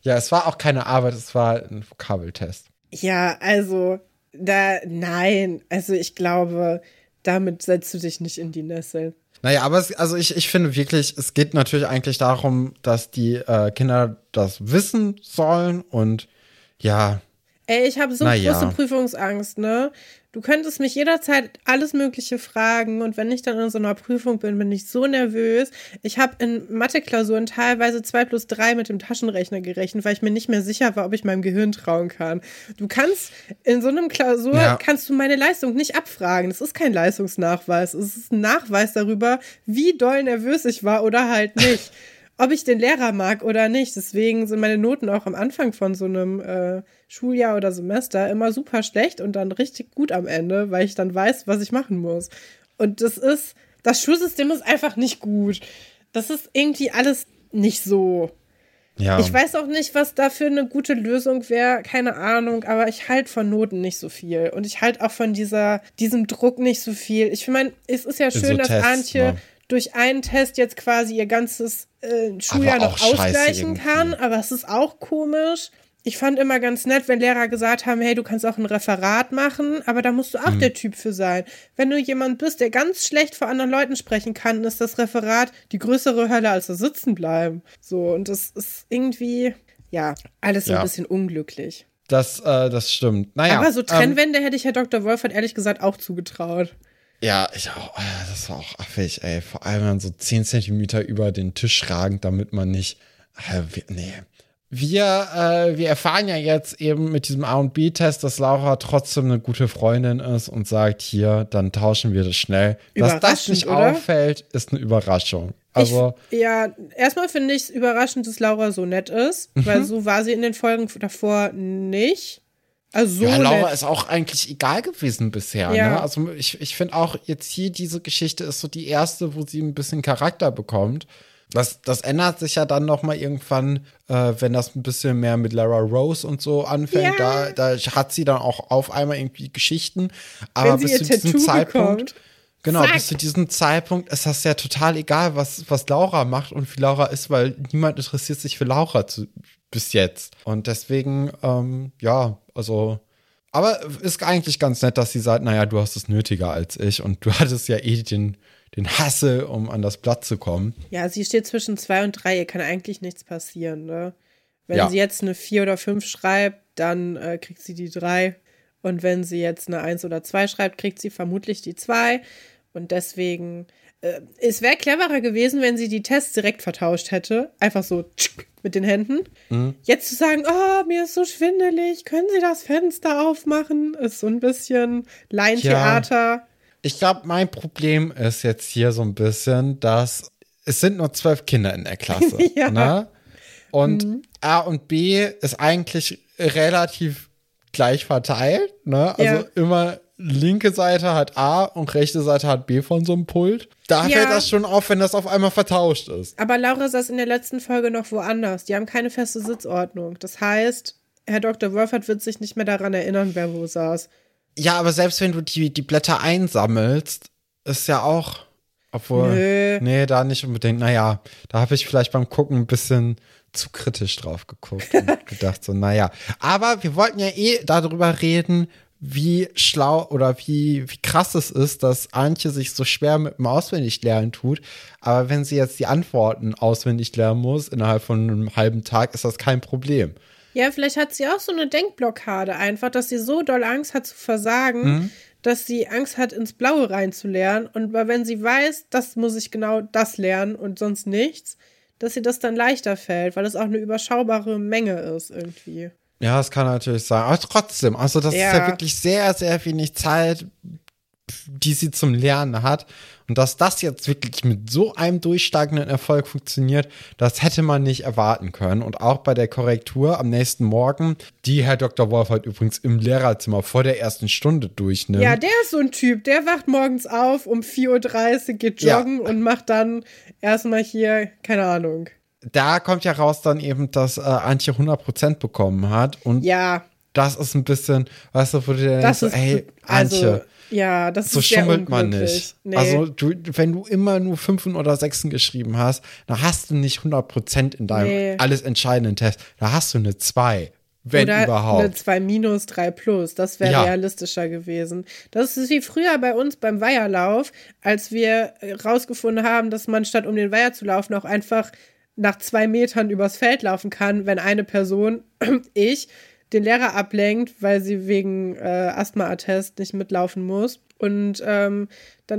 Ja, es war auch keine Arbeit, es war ein Vokabeltest. Ja, also, ich glaube, damit setzt du dich nicht in die Nesseln. Naja, aber ich finde wirklich, es geht natürlich eigentlich darum, dass die Kinder das wissen sollen und ja. Ey, ich habe so große Prüfungsangst, ne? Du könntest mich jederzeit alles Mögliche fragen und wenn ich dann in so einer Prüfung bin, bin ich so nervös. Ich habe in Mathe-Klausuren teilweise 2+3 mit dem Taschenrechner gerechnet, weil ich mir nicht mehr sicher war, ob ich meinem Gehirn trauen kann. Du kannst in so einem Klausur, kannst du meine Leistung nicht abfragen. Das ist kein Leistungsnachweis. Es ist ein Nachweis darüber, wie doll nervös ich war oder halt nicht. Ob ich den Lehrer mag oder nicht. Deswegen sind meine Noten auch am Anfang von so einem Schuljahr oder Semester immer super schlecht und dann richtig gut am Ende, weil ich dann weiß, was ich machen muss. Und das Schulsystem ist einfach nicht gut. Das ist irgendwie alles nicht so. Ja. Ich weiß auch nicht, was dafür eine gute Lösung wäre, keine Ahnung, aber ich halte von Noten nicht so viel und ich halte auch von diesem Druck nicht so viel. Ich meine, es ist ja schön, so dass Tests, Antje... Ne? durch einen Test jetzt quasi ihr ganzes Schuljahr noch ausgleichen kann, aber es ist auch komisch. Ich fand immer ganz nett, wenn Lehrer gesagt haben, hey, du kannst auch ein Referat machen, aber da musst du auch der Typ für sein. Wenn du jemand bist, der ganz schlecht vor anderen Leuten sprechen kann, ist das Referat die größere Hölle, als das Sitzen bleiben. So, und das ist irgendwie, alles ein bisschen unglücklich. Das stimmt. Naja, aber so Trennwände hätte ich Herr Dr. Wolfert ehrlich gesagt auch zugetraut. Ja, ich auch. Das war auch affig, ey. Vor allem dann so 10 Zentimeter über den Tisch ragend, damit man nicht... Nee. Wir erfahren ja jetzt eben mit diesem A- und B-Test, dass Laura trotzdem eine gute Freundin ist und sagt, hier, dann tauschen wir das schnell. Dass das nicht auffällt, ist eine Überraschung. Also erstmal finde ich es überraschend, dass Laura so nett ist, weil so war sie in den Folgen davor nicht. Also ja, Laura ist auch eigentlich egal gewesen bisher. Ja. Ne? Also ich finde auch jetzt hier diese Geschichte ist so die erste, wo sie ein bisschen Charakter bekommt. Das ändert sich ja dann nochmal irgendwann, wenn das ein bisschen mehr mit Lara Rose und so anfängt. Ja. Da hat sie dann auch auf einmal irgendwie Geschichten. Aber bis zu diesem Zeitpunkt... Genau, bis zu diesem Zeitpunkt ist das ja total egal, was Laura macht und wie Laura ist, weil niemand interessiert sich für Laura bis jetzt. Und deswegen, aber ist eigentlich ganz nett, dass sie sagt, naja, du hast es nötiger als ich und du hattest ja eh den Hassel, um an das Blatt zu kommen. Ja, sie steht zwischen 2 und 3, ihr kann eigentlich nichts passieren, ne? Wenn sie jetzt eine 4 oder 5 schreibt, dann kriegt sie die 3. Und wenn sie jetzt eine 1 oder 2 schreibt, kriegt sie vermutlich die 2. Und deswegen, es wäre cleverer gewesen, wenn sie die Tests direkt vertauscht hätte. Einfach so mit den Händen. Mhm. Jetzt zu sagen, oh, mir ist so schwindelig, können Sie das Fenster aufmachen? Ist so ein bisschen Laientheater. Ja, ich glaube, mein Problem ist jetzt hier so ein bisschen, dass es sind nur 12 Kinder in der Klasse. Ne? Und A und B ist eigentlich relativ gleich verteilt, ne? Also immer linke Seite hat A und rechte Seite hat B von so einem Pult. Da fällt das schon auf, wenn das auf einmal vertauscht ist. Aber Laura saß in der letzten Folge noch woanders. Die haben keine feste Sitzordnung. Das heißt, Herr Dr. Wolfert wird sich nicht mehr daran erinnern, wer wo saß. Ja, aber selbst wenn du die Blätter einsammelst, ist ja auch, obwohl, nee, da nicht unbedingt. Naja, da habe ich vielleicht beim Gucken ein bisschen zu kritisch drauf geguckt und gedacht so, naja. Aber wir wollten ja darüber reden, wie schlau oder wie krass es ist, dass Antje sich so schwer mit dem Auswendiglernen tut. Aber wenn sie jetzt die Antworten auswendig lernen muss, innerhalb von einem halben Tag, ist das kein Problem. Ja, vielleicht hat sie auch so eine Denkblockade einfach, dass sie so doll Angst hat zu versagen, dass sie Angst hat, ins Blaue reinzulernen. Und wenn sie weiß, das muss ich genau das lernen und sonst nichts, dass ihr das dann leichter fällt, weil das auch eine überschaubare Menge ist irgendwie. Ja, das kann natürlich sein. Aber trotzdem, also das ist ja wirklich sehr, sehr wenig Zeit, die sie zum Lernen hat. Und dass das jetzt wirklich mit so einem durchsteigenden Erfolg funktioniert, das hätte man nicht erwarten können. Und auch bei der Korrektur am nächsten Morgen, die Herr Dr. Wolf halt übrigens im Lehrerzimmer vor der ersten Stunde durchnimmt. Ja, der ist so ein Typ, der wacht morgens auf, um 4.30 Uhr geht joggen und macht dann erstmal hier, keine Ahnung. Da kommt ja raus dann eben, dass Antje 100% bekommen hat. Und das ist ein bisschen, weißt du, wo du dann denkst, so, ey, Antje, also, das ist so schummelt man nicht. Nee. Also wenn du immer nur 5 oder 6 geschrieben hast, dann hast du nicht 100% in deinem alles entscheidenden Test. Da hast du eine 2, wenn oder überhaupt. Eine 2-3+, das wäre realistischer gewesen. Das ist wie früher bei uns beim Weiherlauf, als wir rausgefunden haben, dass man statt um den Weiher zu laufen auch einfach nach 2 Metern übers Feld laufen kann, wenn eine Person, ich, den Lehrer ablenkt, weil sie wegen Asthma-Attest nicht mitlaufen muss. Und dann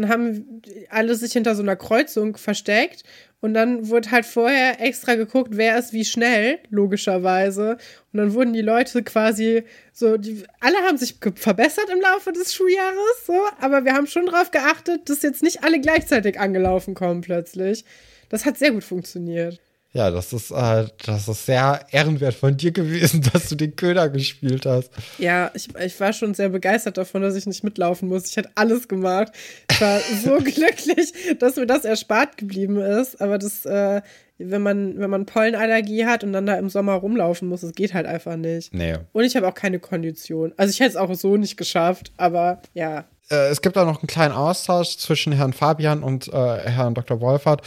haben alle sich hinter so einer Kreuzung versteckt. Und dann wurde halt vorher extra geguckt, wer ist wie schnell, logischerweise. Und dann wurden die Leute quasi so, alle haben sich verbessert im Laufe des Schuljahres, so. Aber wir haben schon darauf geachtet, dass jetzt nicht alle gleichzeitig angelaufen kommen plötzlich. Das hat sehr gut funktioniert. Ja, das ist sehr ehrenwert von dir gewesen, dass du den Köder gespielt hast. Ja, ich war schon sehr begeistert davon, dass ich nicht mitlaufen muss. Ich hätte alles gemacht. Ich war so glücklich, dass mir das erspart geblieben ist. Aber das, wenn man Pollenallergie hat und dann da im Sommer rumlaufen muss, das geht halt einfach nicht. Nee. Und ich habe auch keine Kondition. Also ich hätte es auch so nicht geschafft, aber ja. Es gibt auch noch einen kleinen Austausch zwischen Herrn Fabian und Herrn Dr. Wolfert.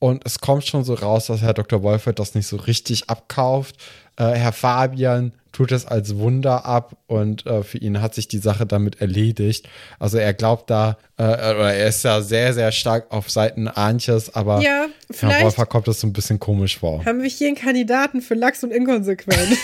Und es kommt schon so raus, dass Herr Dr. Wolfert das nicht so richtig abkauft. Herr Fabian tut es als Wunder ab und für ihn hat sich die Sache damit erledigt. Also er glaubt da, oder er ist ja sehr, sehr stark auf Seiten Antjes, aber ja, Herr Wolfert kommt das so ein bisschen komisch vor. Haben wir hier einen Kandidaten für lax und inkonsequent?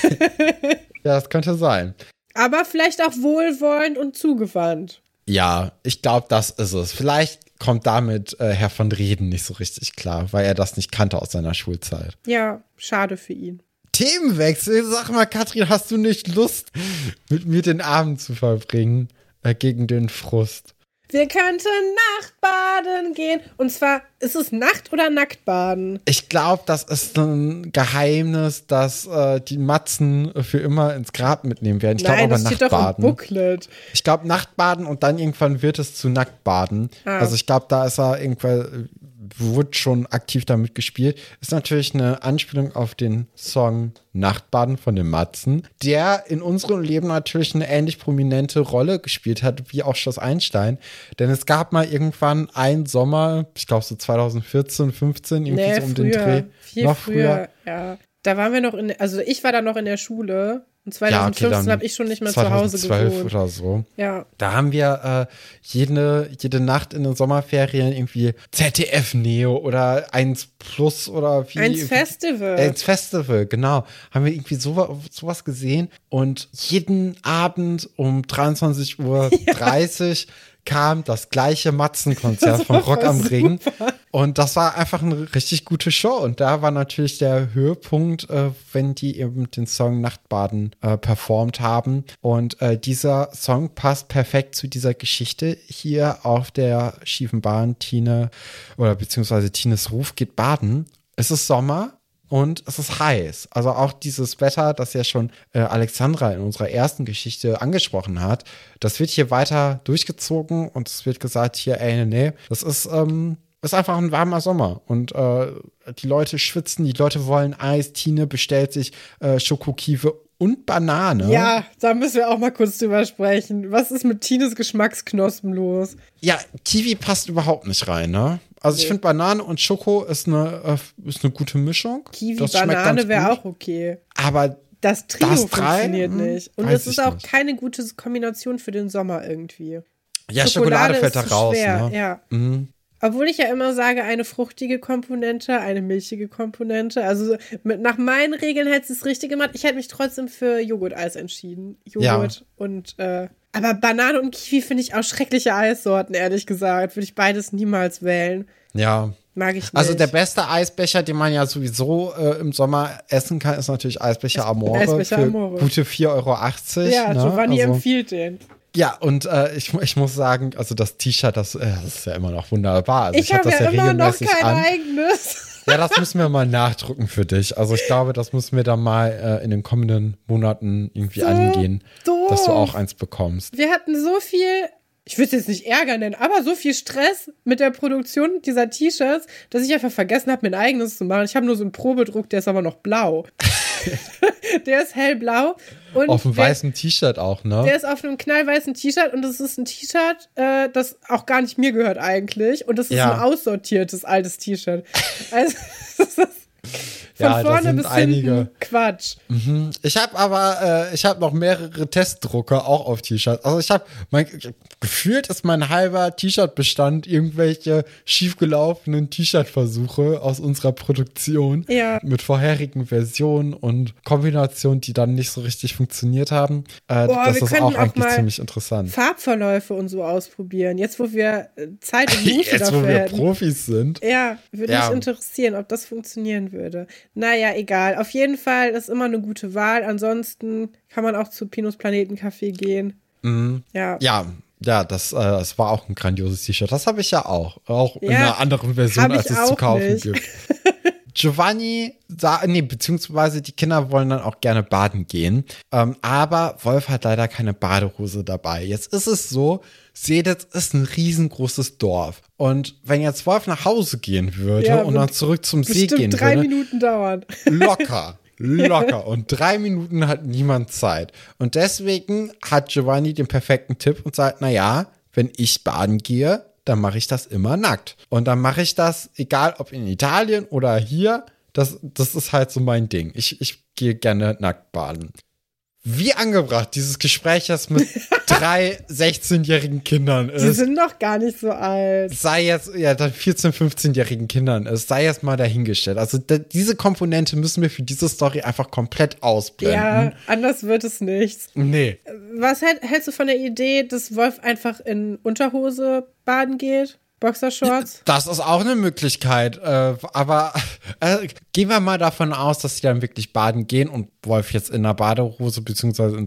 Ja, das könnte sein. Aber vielleicht auch wohlwollend und zugewandt. Ja, ich glaube, das ist es. Vielleicht kommt damit Herr von Reden nicht so richtig klar, weil er das nicht kannte aus seiner Schulzeit. Ja, schade für ihn. Themenwechsel? Sag mal, Katrin, hast du nicht Lust, mit mir den Abend zu verbringen gegen den Frust? Wir könnten Nachtbaden gehen. Und zwar, ist es Nacht- oder Nacktbaden? Ich glaube, das ist ein Geheimnis, das die Matzen für immer ins Grab mitnehmen werden. Ich glaube aber Nachtbaden. Nein, das steht doch im Booklet. Ich glaube Nachtbaden und dann irgendwann wird es zu Nacktbaden. Ah. Also ich glaube, da ist er irgendwann, wurde schon aktiv damit gespielt. Ist natürlich eine Anspielung auf den Song Nachtbaden von den Matzen, der in unserem Leben natürlich eine ähnlich prominente Rolle gespielt hat, wie auch Schloss-Einstein. Denn es gab mal irgendwann einen Sommer, ich glaube so 2014, 15, irgendwie so um den Dreh. Viel früher. Ja. Da waren wir noch ich war da noch in der Schule. Und 2015 habe ich schon nicht mehr zu Hause gewohnt. Oder so. Ja. Da haben wir jede Nacht in den Sommerferien irgendwie ZDF Neo oder 1+ oder wie. 1 Festival. 1 Festival, genau. Haben wir irgendwie sowas gesehen und jeden Abend um 23:30 Uhr kam das gleiche Matzenkonzert von Rock am Ring. Und das war einfach eine richtig gute Show. Und da war natürlich der Höhepunkt, wenn die eben den Song Nachtbaden performt haben. Und dieser Song passt perfekt zu dieser Geschichte. Hier auf der schiefen Bahn Tine, oder beziehungsweise Tines Ruf geht baden. Es ist Sommer. Und es ist heiß. Also auch dieses Wetter, das ja schon Alexandra in unserer ersten Geschichte angesprochen hat, das wird hier weiter durchgezogen und es wird gesagt, hier, ey, nee, das ist einfach ein warmer Sommer. Und die Leute schwitzen, die Leute wollen Eis. Tine bestellt sich Schokokive und Banane. Ja, da müssen wir auch mal kurz drüber sprechen. Was ist mit Tines Geschmacksknospen los? Ja, Kiwi passt überhaupt nicht rein, ne? Also okay. Ich finde, Banane und Schoko ist eine gute Mischung. Kiwi, das Banane wäre auch okay. Aber das Trio funktioniert nicht. Und es ist auch keine gute Kombination für den Sommer irgendwie. Ja, Schokolade fällt da raus. Schwer, ne? Ja. Mhm. Obwohl ich ja immer sage, eine fruchtige Komponente, eine milchige Komponente. Also nach meinen Regeln hättest du es richtig gemacht. Ich hätte mich trotzdem für Joghurt-Eis entschieden. Joghurt und aber Banane und Kiwi finde ich auch schreckliche Eissorten, ehrlich gesagt. Würde ich beides niemals wählen. Ja. Mag ich nicht. Also der beste Eisbecher, den man ja sowieso im Sommer essen kann, ist natürlich Eisbecher Amore. Eisbecher Amore. Für gute 4,80 €. Ja, ne? Giovanni empfiehlt den. Ja, und ich muss sagen, also das T-Shirt, das ist ja immer noch wunderbar. Also ich habe ja immer noch kein eigenes. Ja, das müssen wir mal nachdrucken für dich. Also ich glaube, das müssen wir dann mal in den kommenden Monaten irgendwie angehen, dass du auch eins bekommst. Wir hatten so viel, ich würde es jetzt nicht Ärger nennen, aber so viel Stress mit der Produktion dieser T-Shirts, dass ich einfach vergessen habe, mir ein eigenes zu machen. Ich habe nur so einen Probedruck, der ist aber noch blau. Der ist hellblau. Und auf einem weißen T-Shirt auch, ne? Der ist auf einem knallweißen T-Shirt und das ist ein T-Shirt, das auch gar nicht mir gehört eigentlich. Und das ist ein aussortiertes altes T-Shirt. Also das ist von vorne bis hinten Quatsch. Mhm. Ich habe aber noch mehrere Testdrucker auch auf T-Shirts. Also gefühlt ist mein halber T-Shirt-Bestand irgendwelche schiefgelaufenen T-Shirt-Versuche aus unserer Produktion mit vorherigen Versionen und Kombinationen, die dann nicht so richtig funktioniert haben. Das ist auch eigentlich auch ziemlich interessant. Farbverläufe und so ausprobieren. Jetzt, wo wir Zeit und Muße dafür hätten. Jetzt, wo wir Profis sind. Ja, würde mich interessieren, ob das funktionieren würde. Naja, egal. Auf jeden Fall ist immer eine gute Wahl. Ansonsten kann man auch zu Pinus Planeten Café gehen. Mhm. Ja, das war auch ein grandioses T-Shirt. Das habe ich ja auch. Auch in einer anderen Version, als es zu kaufen gibt. Giovanni, beziehungsweise die Kinder wollen dann auch gerne baden gehen. Aber Wolf hat leider keine Badehose dabei. Jetzt ist es so, Seditz ist ein riesengroßes Dorf. Und wenn jetzt Wolf nach Hause gehen würde und dann zurück zum See gehen würde. Bestimmt 3 Minuten dauern. Locker. Und 3 Minuten hat niemand Zeit. Und deswegen hat Giovanni den perfekten Tipp und sagt, naja, wenn ich baden gehe, dann mache ich das immer nackt. Und dann mache ich das, egal ob in Italien oder hier, das ist halt so mein Ding. Ich gehe gerne nackt baden. Wie angebracht dieses Gespräch ist mit 3 16-jährigen Kindern ist. Die sind noch gar nicht so alt. Sei jetzt, dann 14-, 15-jährigen Kindern ist, sei jetzt mal dahingestellt. Also diese Komponente müssen wir für diese Story einfach komplett ausblenden. Ja, anders wird es nichts. Nee. Was hältst du von der Idee, dass Wolf einfach in Unterhose baden geht? Boxershorts? Das ist auch eine Möglichkeit, aber gehen wir mal davon aus, dass sie dann wirklich baden gehen und Wolf jetzt in einer Badehose beziehungsweise in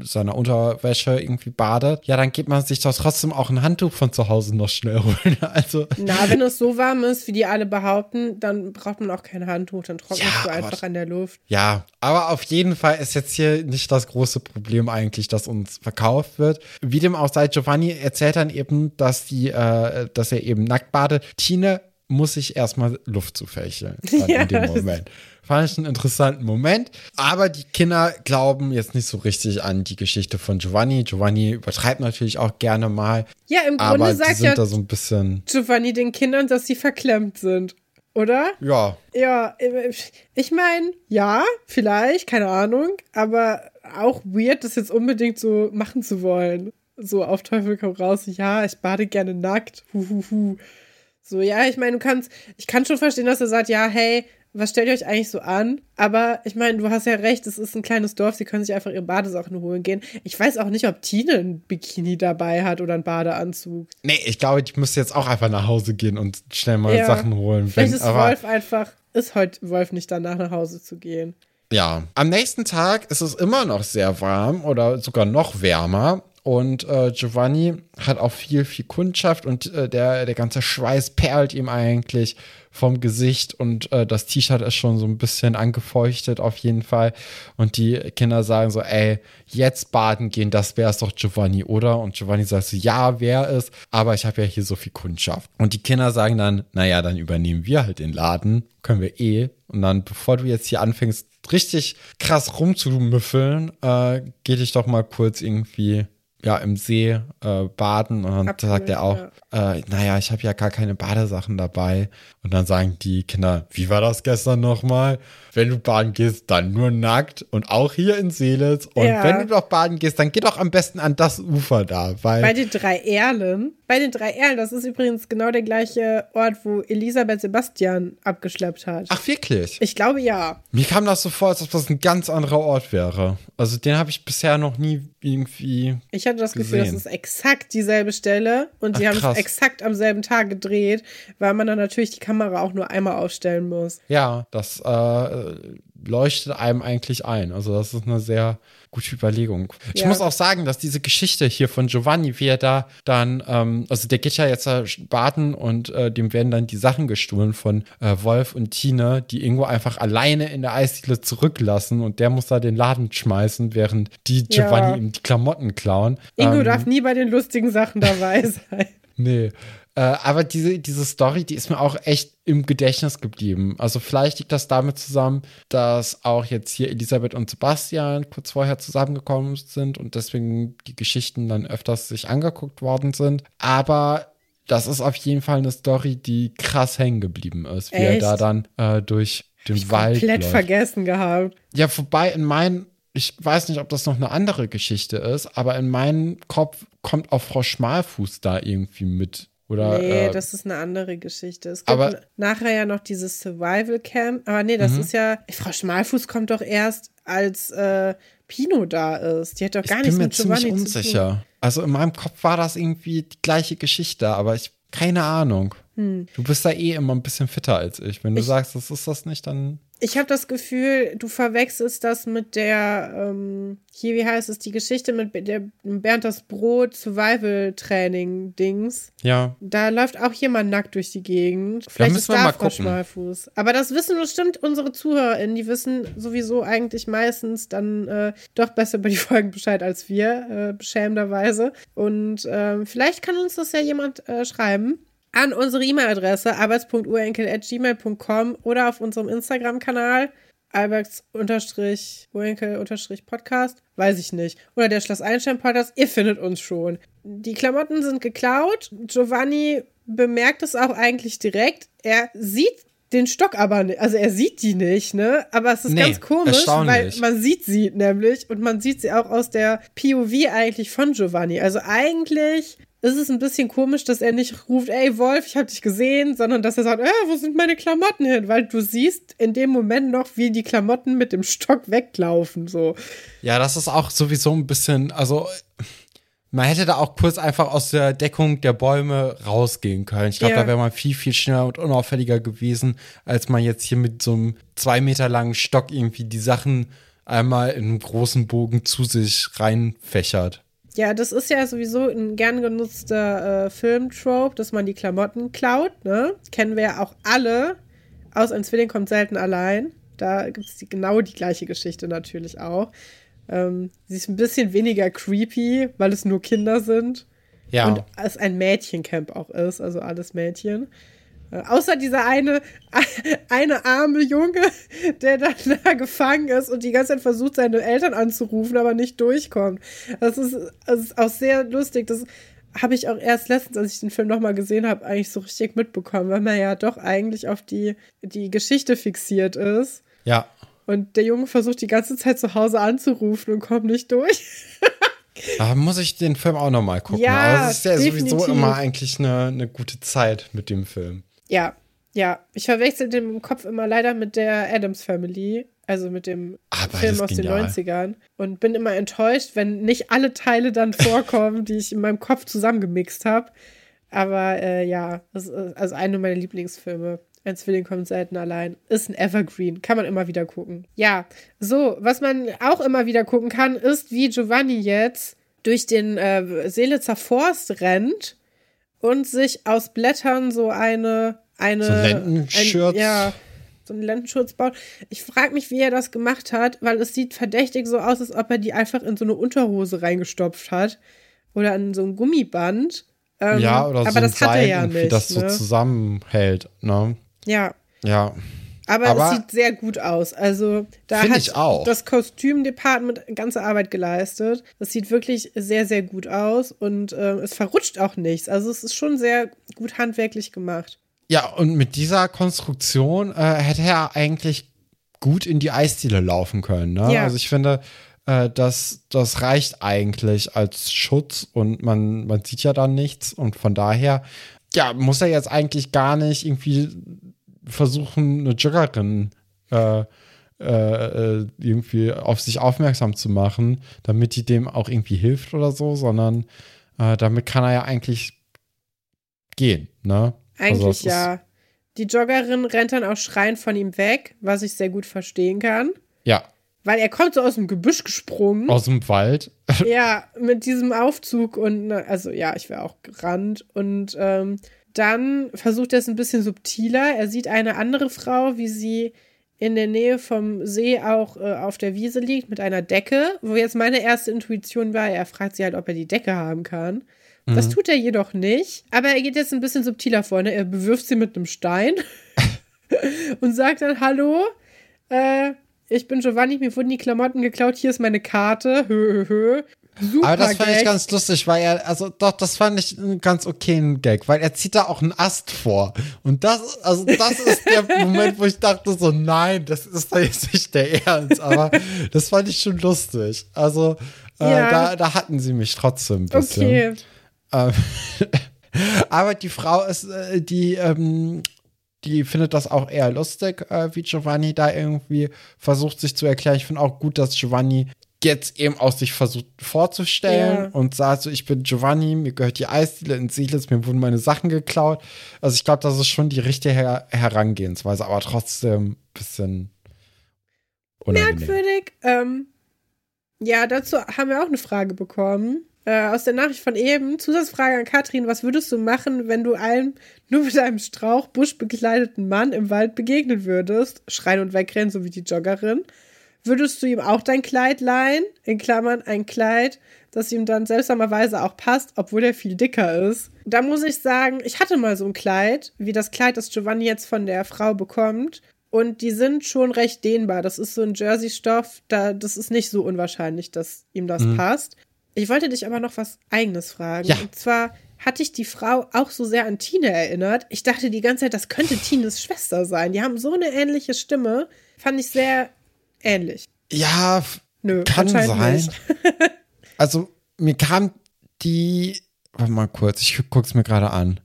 seiner Unterwäsche irgendwie badet. Ja, dann geht man sich doch trotzdem auch ein Handtuch von zu Hause noch schnell holen. Also, wenn es so warm ist, wie die alle behaupten, dann braucht man auch kein Handtuch, dann trocknet es einfach an der Luft. Ja, aber auf jeden Fall ist jetzt hier nicht das große Problem eigentlich, das uns verkauft wird. Wie dem auch sei, Giovanni erzählt dann eben, dass er eben nackt badet. Tine muss sich erstmal Luft zufächeln in dem Moment. Fand ich einen interessanten Moment. Aber die Kinder glauben jetzt nicht so richtig an die Geschichte von Giovanni. Giovanni übertreibt natürlich auch gerne mal. Ja, im Grunde sagt ja so ein bisschen Giovanni den Kindern, dass sie verklemmt sind. Oder? Ja. Ja, ich meine, vielleicht, keine Ahnung. Aber auch weird, das jetzt unbedingt so machen zu wollen. So auf Teufel komm raus, ich bade gerne nackt, huhuhu. So, ich meine, ich kann schon verstehen, dass er sagt, hey, was stellt ihr euch eigentlich so an? Aber ich meine, du hast ja recht, es ist ein kleines Dorf, sie können sich einfach ihre Badesachen holen gehen. Ich weiß auch nicht, ob Tine ein Bikini dabei hat oder einen Badeanzug. Nee, ich glaube, die müsste jetzt auch einfach nach Hause gehen und schnell mal Sachen holen. Vielleicht ist heute Wolf nicht danach nach Hause zu gehen. Ja, am nächsten Tag ist es immer noch sehr warm oder sogar noch wärmer. Und Giovanni hat auch viel Kundschaft und der ganze Schweiß perlt ihm eigentlich vom Gesicht und das T-Shirt ist schon so ein bisschen angefeuchtet auf jeden Fall. Und die Kinder sagen so, ey, jetzt baden gehen, das wär's doch, Giovanni, oder? Und Giovanni sagt so, ja, wär es, aber ich habe ja hier so viel Kundschaft. Und die Kinder sagen dann, naja, dann übernehmen wir halt den Laden, können wir eh. Und dann, bevor du jetzt hier anfängst, richtig krass rumzumüffeln, geh dich doch mal kurz irgendwie... ja, im See baden. Und dann sagt er auch, naja, ich habe ja gar keine Badesachen dabei. Und dann sagen die Kinder, wie war das gestern nochmal? Wenn du baden gehst, dann nur nackt und auch hier in Seelitz. Und wenn du doch baden gehst, dann geh doch am besten an das Ufer da. Bei den drei Erlen, das ist übrigens genau der gleiche Ort, wo Elisabeth Sebastian abgeschleppt hat. Ach, wirklich? Ich glaube, ja. Mir kam das so vor, als ob das ein ganz anderer Ort wäre. Also den habe ich bisher noch nie irgendwie... Ich hatte das Gefühl, das ist exakt dieselbe Stelle und die haben es exakt am selben Tag gedreht, weil man dann natürlich die Kamera auch nur einmal aufstellen muss. Ja, das leuchtet einem eigentlich ein. Also das ist eine sehr gute Überlegung. Ich muss auch sagen, dass diese Geschichte hier von Giovanni, wie er da dann, also der geht ja jetzt baden und dem werden dann die Sachen gestohlen von Wolf und Tine, die irgendwo einfach alleine in der Eisdiele zurücklassen und der muss da den Laden schmeißen, während die Giovanni ihm die Klamotten klauen. Ingo darf nie bei den lustigen Sachen dabei sein. Nee. Aber diese Story, die ist mir auch echt im Gedächtnis geblieben. Also vielleicht liegt das damit zusammen, dass auch jetzt hier Elisabeth und Sebastian kurz vorher zusammengekommen sind und deswegen die Geschichten dann öfters sich angeguckt worden sind. Aber das ist auf jeden Fall eine Story, die krass hängen geblieben ist, wie er da dann durch den Wald läuft. Komplett vergessen gehabt. Ja, vorbei in meinen... Ich weiß nicht, ob das noch eine andere Geschichte ist, aber in meinem Kopf kommt auch Frau Schmalfuß da irgendwie mit. Oder, nee, das ist eine andere Geschichte. Es gibt nachher ja noch dieses Survival Camp. Aber nee, das ist ja, Frau Schmalfuß kommt doch erst, als Pino da ist. Die hat doch gar nichts mit Giovanni zu tun. Ich bin mir ziemlich unsicher. Also in meinem Kopf war das irgendwie die gleiche Geschichte, aber ich keine Ahnung. Du bist da eh immer ein bisschen fitter als ich. Wenn du sagst, das ist das nicht, dann... Ich habe das Gefühl, du verwechselst das mit der, hier, wie heißt es, die Geschichte mit der Bernd das Brot Survival-Training-Dings. Ja. Da läuft auch jemand nackt durch die Gegend. Vielleicht ist da Frau Schmalfuß. Aber das wissen bestimmt unsere ZuhörerInnen, die wissen sowieso eigentlich meistens dann doch besser über die Folgen Bescheid als wir, beschämenderweise. Und vielleicht kann uns das ja jemand schreiben. An unsere E-Mail-Adresse arbeits.urenkel@gmail.com oder auf unserem Instagram-Kanal alberts_urenkel_podcast, weiß ich nicht. Oder der Schloss-Einstein-Podcast, ihr findet uns schon. Die Klamotten sind geklaut. Giovanni bemerkt es auch eigentlich direkt. Er sieht den Stock aber nicht, also er sieht die nicht, ne? Aber es ist ganz komisch, weil man sieht sie nämlich und man sieht sie auch aus der POV eigentlich von Giovanni. Also eigentlich... Es ist ein bisschen komisch, dass er nicht ruft, ey Wolf, ich hab dich gesehen, sondern dass er sagt, wo sind meine Klamotten hin? Weil du siehst in dem Moment noch, wie die Klamotten mit dem Stock weglaufen, so. Ja, das ist auch sowieso ein bisschen, also man hätte da auch kurz einfach aus der Deckung der Bäume rausgehen können. Ich glaube, da wäre man viel schneller und unauffälliger gewesen, als man jetzt hier mit so einem 2 Meter langen Stock irgendwie die Sachen einmal in einem großen Bogen zu sich reinfächert. Ja, das ist ja sowieso ein gern genutzter Film-Trope, dass man die Klamotten klaut, ne? Kennen wir ja auch alle. Aus Ein Zwilling kommt selten allein. Da gibt es genau die gleiche Geschichte natürlich auch. Sie ist ein bisschen weniger creepy, weil es nur Kinder sind. Ja. Und es ein Mädchencamp auch ist, also alles Mädchen. Außer dieser eine arme Junge, der dann da gefangen ist und die ganze Zeit versucht, seine Eltern anzurufen, aber nicht durchkommt. Das ist auch sehr lustig. Das habe ich auch erst letztens, als ich den Film nochmal gesehen habe, eigentlich so richtig mitbekommen, weil man ja doch eigentlich auf die Geschichte fixiert ist. Ja. Und der Junge versucht die ganze Zeit zu Hause anzurufen und kommt nicht durch. Da muss ich den Film auch nochmal gucken. Ja, aber es ist ja sowieso immer eigentlich eine gute Zeit mit dem Film. Ja. Ich verwechsel den im Kopf immer leider mit der Addams Family, also mit dem Film aus den 90ern. Und bin immer enttäuscht, wenn nicht alle Teile dann vorkommen, die ich in meinem Kopf zusammengemixt habe. Aber das ist also einer meiner Lieblingsfilme. Ein Zwilling kommt selten allein. Ist ein Evergreen. Kann man immer wieder gucken. Ja, so, was man auch immer wieder gucken kann, ist, wie Giovanni jetzt durch den Seelitzer Forst rennt und sich aus Blättern so einen Lendenschürz. So einen Lendenschurz baut. Ich frage mich, wie er das gemacht hat, weil es sieht verdächtig so aus, als ob er die einfach in so eine Unterhose reingestopft hat oder in so ein Gummiband. Ja, oder aber so das hat er ja nicht, wie das so zusammenhält. Ne? Ja. Ja. Aber es sieht sehr gut aus. Also da hat das Kostümdepartement ganze Arbeit geleistet. Das sieht wirklich sehr, sehr gut aus und es verrutscht auch nichts. Also es ist schon sehr gut handwerklich gemacht. Ja, und mit dieser Konstruktion hätte er eigentlich gut in die Eisdiele laufen können. Ne? Ja. Also ich finde, das reicht eigentlich als Schutz und man sieht ja dann nichts. Und von daher, ja, muss er jetzt eigentlich gar nicht irgendwie versuchen, eine Joggerin irgendwie auf sich aufmerksam zu machen, damit die dem auch irgendwie hilft oder so, sondern damit kann er ja eigentlich gehen, ne? Eigentlich also ja. Die Joggerin rennt dann auch schreiend von ihm weg, was ich sehr gut verstehen kann. Ja. Weil er kommt so aus dem Gebüsch gesprungen. Aus dem Wald. Ja, mit diesem Aufzug und, also ja, ich wäre auch gerannt. Und dann versucht er es ein bisschen subtiler. Er sieht eine andere Frau, wie sie in der Nähe vom See auch auf der Wiese liegt mit einer Decke. Wo jetzt meine erste Intuition war, er fragt sie halt, ob er die Decke haben kann. Das tut er jedoch nicht, aber er geht jetzt ein bisschen subtiler vor, ne? Er bewirft sie mit einem Stein und sagt dann, hallo, ich bin Giovanni, mir wurden die Klamotten geklaut, hier ist meine Karte, hö, hö, hö. Super aber das fand Gag. Ich ganz lustig, weil er, also doch, das fand ich einen ganz okayen Gag, weil er zieht da auch einen Ast vor. Und das, also das ist der Moment, wo ich dachte so, nein, das ist doch jetzt nicht der Ernst, aber das fand ich schon lustig. Also ja. da hatten sie mich trotzdem ein bisschen. Okay. Aber die Frau ist, die findet das auch eher lustig, wie Giovanni da irgendwie versucht, sich zu erklären. Ich finde auch gut, dass Giovanni jetzt eben auch sich versucht vorzustellen und sagt so, ich bin Giovanni, mir gehört die Eisdiele in Siedlitz, mir wurden meine Sachen geklaut. Also ich glaube, das ist schon die richtige Herangehensweise, aber trotzdem ein bisschen unangenehm. Merkwürdig. Ja, dazu haben wir auch eine Frage bekommen. Aus der Nachricht von eben, Zusatzfrage an Katrin, was würdest du machen, wenn du einem nur mit einem Strauch buschbekleideten Mann im Wald begegnen würdest? Schreien und wegrennen, so wie die Joggerin. Würdest du ihm auch dein Kleid leihen? In Klammern ein Kleid, das ihm dann seltsamerweise auch passt, obwohl er viel dicker ist. Da muss ich sagen, ich hatte mal so ein Kleid, wie das Kleid, das Giovanni jetzt von der Frau bekommt. Und die sind schon recht dehnbar. Das ist so ein Jersey-Stoff, das ist nicht so unwahrscheinlich, dass ihm das passt. Ich wollte dich aber noch was Eigenes fragen. Ja. Und zwar hatte ich die Frau auch so sehr an Tine erinnert. Ich dachte die ganze Zeit, das könnte Tines Schwester sein. Die haben so eine ähnliche Stimme. Fand ich sehr ähnlich. Ja, nö, kann sein. Nicht. Also mir kam die, warte mal kurz, ich guck's mir gerade an.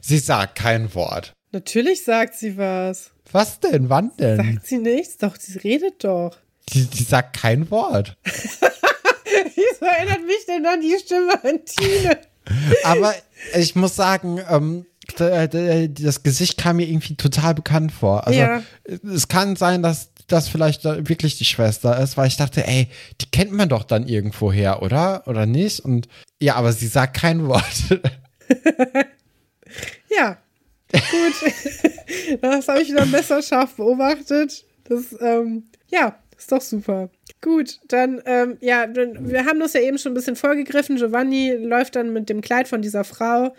Sie sagt kein Wort. Natürlich sagt sie was. Was denn? Wann denn? Sagt sie nichts? Doch, sie redet doch. Die sagt kein Wort. Wieso erinnert mich denn an die Stimme an Tine? Aber ich muss sagen, das Gesicht kam mir irgendwie total bekannt vor. Also ja. Es kann sein, dass das vielleicht wirklich die Schwester ist, weil ich dachte, ey, die kennt man doch dann irgendwo her, oder? Oder nicht? Und ja, aber sie sagt kein Wort. Ja, gut. Das habe ich wieder messerscharf beobachtet. Das, ja, ist doch super. Gut, dann, wir haben das ja eben schon ein bisschen vorgegriffen. Giovanni läuft dann mit dem Kleid von dieser Frau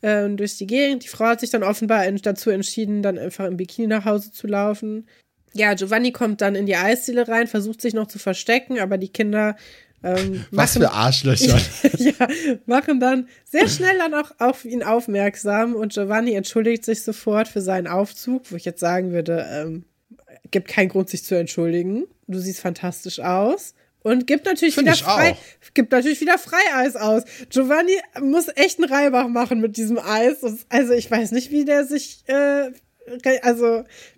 durch die Gegend. Die Frau hat sich dann offenbar dazu entschieden, dann einfach im Bikini nach Hause zu laufen. Ja, Giovanni kommt dann in die Eisdiele rein, versucht sich noch zu verstecken, aber die Kinder was für Arschlöcher. Ja, machen dann sehr schnell dann auch auf ihn aufmerksam und Giovanni entschuldigt sich sofort für seinen Aufzug, wo ich jetzt sagen würde, gibt keinen Grund, sich zu entschuldigen. Du siehst fantastisch aus. Und gibt natürlich wieder Freieis aus. Giovanni muss echt einen Reibach machen mit diesem Eis. Also ich weiß nicht, wie der sich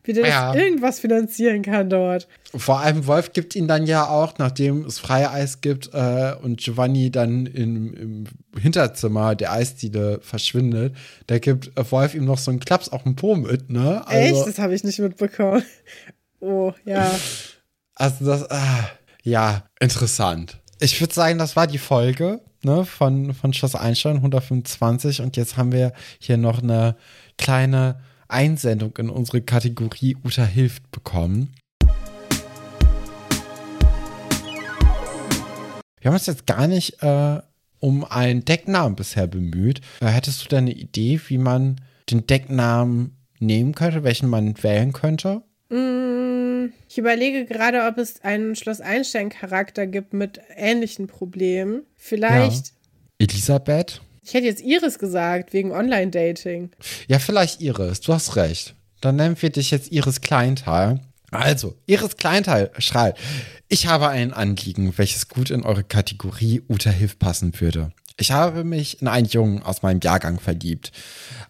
irgendwas finanzieren kann dort. Vor allem Wolf gibt ihn dann ja auch, nachdem es Freieis gibt und Giovanni dann im Hinterzimmer der Eisdiele verschwindet, da gibt Wolf ihm noch so einen Klaps auf den Po mit, ne? Also, echt? Das habe ich nicht mitbekommen. Oh, ja. Also das, interessant. ich würde sagen, das war die Folge, ne, von Schloss-Einstein 125. Und jetzt haben wir hier noch eine kleine Einsendung in unsere Kategorie Uta hilft bekommen. Wir haben uns jetzt gar nicht um einen Decknamen bisher bemüht. Hättest du da eine Idee, wie man den Decknamen nehmen könnte, welchen man wählen könnte? Ich überlege gerade, ob es einen Schloss-Einstein-Charakter gibt mit ähnlichen Problemen. Vielleicht. Ja. Elisabeth? Ich hätte jetzt Iris gesagt, wegen Online-Dating. Ja, vielleicht Iris, du hast recht. Dann nennen wir dich jetzt Iris Kleinteil. Also, Iris Kleinteil schreibt, ich habe ein Anliegen, welches gut in eure Kategorie Uta hilft passen würde. Ich habe mich in einen Jungen aus meinem Jahrgang verliebt.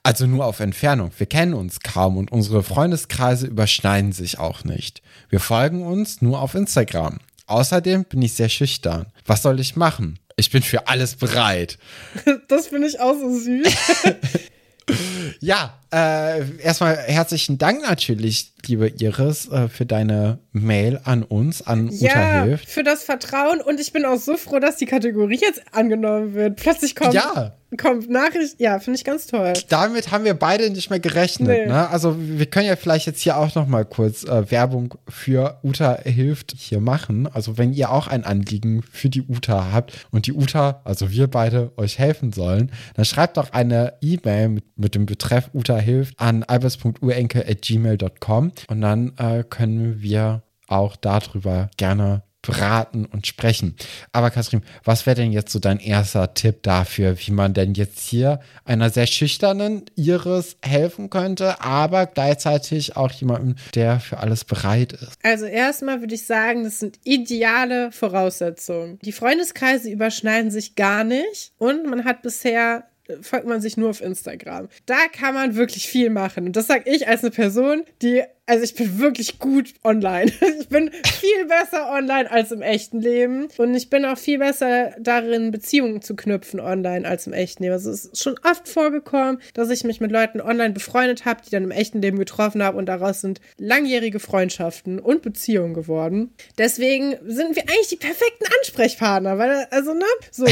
Also nur auf Entfernung. Wir kennen uns kaum und unsere Freundeskreise überschneiden sich auch nicht. Wir folgen uns nur auf Instagram. Außerdem bin ich sehr schüchtern. Was soll ich machen? Ich bin für alles bereit. Das finde ich auch so süß. Ja, erstmal herzlichen Dank natürlich, liebe Iris, für deine Mail an uns, an Uta hilft. Ja, für das Vertrauen, und ich bin auch so froh, dass die Kategorie jetzt angenommen wird. Plötzlich kommt Nachricht, ja, finde ich ganz toll. Damit haben wir beide nicht mehr gerechnet, ne? Also wir können ja vielleicht jetzt hier auch nochmal kurz Werbung für Uta hilft hier machen. Also wenn ihr auch ein Anliegen für die Uta habt und die Uta, also wir beide, euch helfen sollen, dann schreibt doch eine E-Mail mit dem Betreff Uta hilft an alberts.urenkel@gmail.com und dann können wir auch darüber gerne beraten und sprechen. Aber Katrin, was wäre denn jetzt so dein erster Tipp dafür, wie man denn jetzt hier einer sehr schüchternen Iris helfen könnte, aber gleichzeitig auch jemandem, der für alles bereit ist? Also erstmal würde ich sagen, das sind ideale Voraussetzungen. Die Freundeskreise überschneiden sich gar nicht und man hat bisher folgt man sich nur auf Instagram. Da kann man wirklich viel machen. Und das sage ich als eine Person, also ich bin wirklich gut online. Ich bin viel besser online als im echten Leben. Und ich bin auch viel besser darin, Beziehungen zu knüpfen online als im echten Leben. Also es ist schon oft vorgekommen, dass ich mich mit Leuten online befreundet habe, die dann im echten Leben getroffen habe. Und daraus sind langjährige Freundschaften und Beziehungen geworden. Deswegen sind wir eigentlich die perfekten Ansprechpartner. Weil, also, ne? So.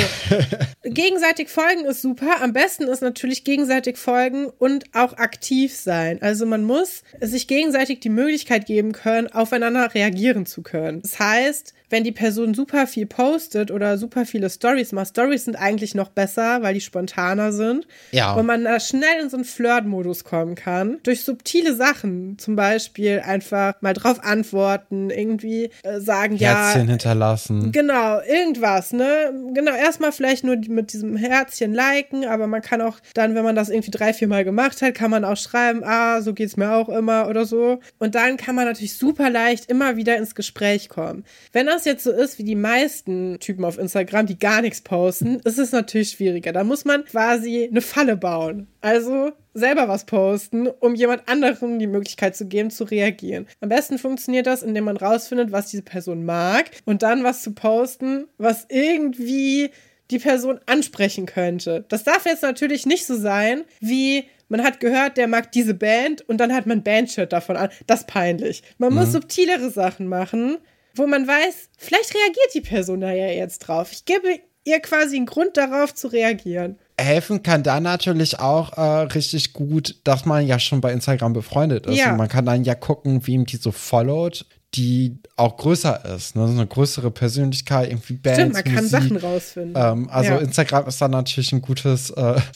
Gegenseitig folgen ist super. Am besten ist natürlich gegenseitig folgen und auch aktiv sein. Also man muss sich gegenseitig die Möglichkeit geben können, aufeinander reagieren zu können. Das heißt, wenn die Person super viel postet oder super viele Stories macht, Stories sind eigentlich noch besser, weil die spontaner sind. Ja. Und man da schnell in so einen Flirt-Modus kommen kann. Durch subtile Sachen, zum Beispiel einfach mal drauf antworten, irgendwie sagen, Herzchen hinterlassen. Genau, irgendwas, ne? Genau, erstmal vielleicht nur mit diesem Herzchen liken, aber man kann auch dann, wenn man das irgendwie 3-4 Mal gemacht hat, kann man auch schreiben, so geht's mir auch immer oder so. Und dann kann man natürlich super leicht immer wieder ins Gespräch kommen. Wenn das jetzt so ist, wie die meisten Typen auf Instagram, die gar nichts posten, ist es natürlich schwieriger. Da muss man quasi eine Falle bauen. Also selber was posten, um jemand anderem die Möglichkeit zu geben, zu reagieren. Am besten funktioniert das, indem man rausfindet, was diese Person mag und dann was zu posten, was irgendwie die Person ansprechen könnte. Das darf jetzt natürlich nicht so sein, wie man hat gehört, der mag diese Band und dann hat man ein Bandshirt davon an. Das ist peinlich. Man muss subtilere Sachen machen, wo man weiß, vielleicht reagiert die Person da ja jetzt drauf. Ich gebe ihr quasi einen Grund darauf zu reagieren. Helfen kann da natürlich auch richtig gut, dass man ja schon bei Instagram befreundet ist. Ja. Und man kann dann ja gucken, wem die so followt, die auch größer ist. Ne? So eine größere Persönlichkeit, irgendwie Bands, Musik. Stimmt, man kann Sachen rausfinden. Instagram ist dann natürlich ein gutes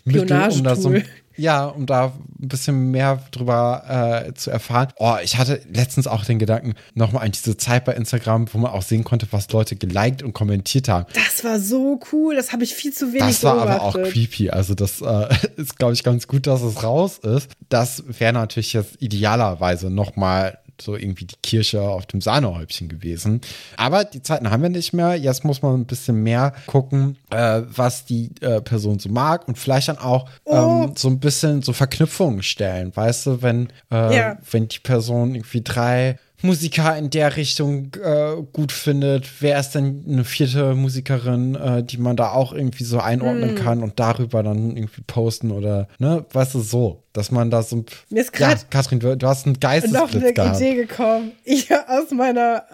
Mittel, um da so ein bisschen mehr drüber zu erfahren. Oh, ich hatte letztens auch den Gedanken, nochmal an diese Zeit bei Instagram, wo man auch sehen konnte, was Leute geliked und kommentiert haben. Das war so cool, das habe ich viel zu wenig beobachtet. Das war aber auch creepy, also das ist, glaube ich, ganz gut, dass es raus ist. Das wäre natürlich jetzt idealerweise nochmal so irgendwie die Kirsche auf dem Sahnehäubchen gewesen. Aber die Zeiten haben wir nicht mehr. Jetzt muss man ein bisschen mehr gucken, was die Person so mag und vielleicht dann auch so ein bisschen so Verknüpfungen stellen. Weißt du, wenn die Person irgendwie 3 Musiker in der Richtung gut findet, wer ist denn eine 4. Musikerin, die man da auch irgendwie so einordnen kann und darüber dann irgendwie posten oder, ne, weißt du, so, dass man da so Mir ist grad Katrin, du hast einen Geistesblitz gehabt. Noch eine Idee gekommen, aus meiner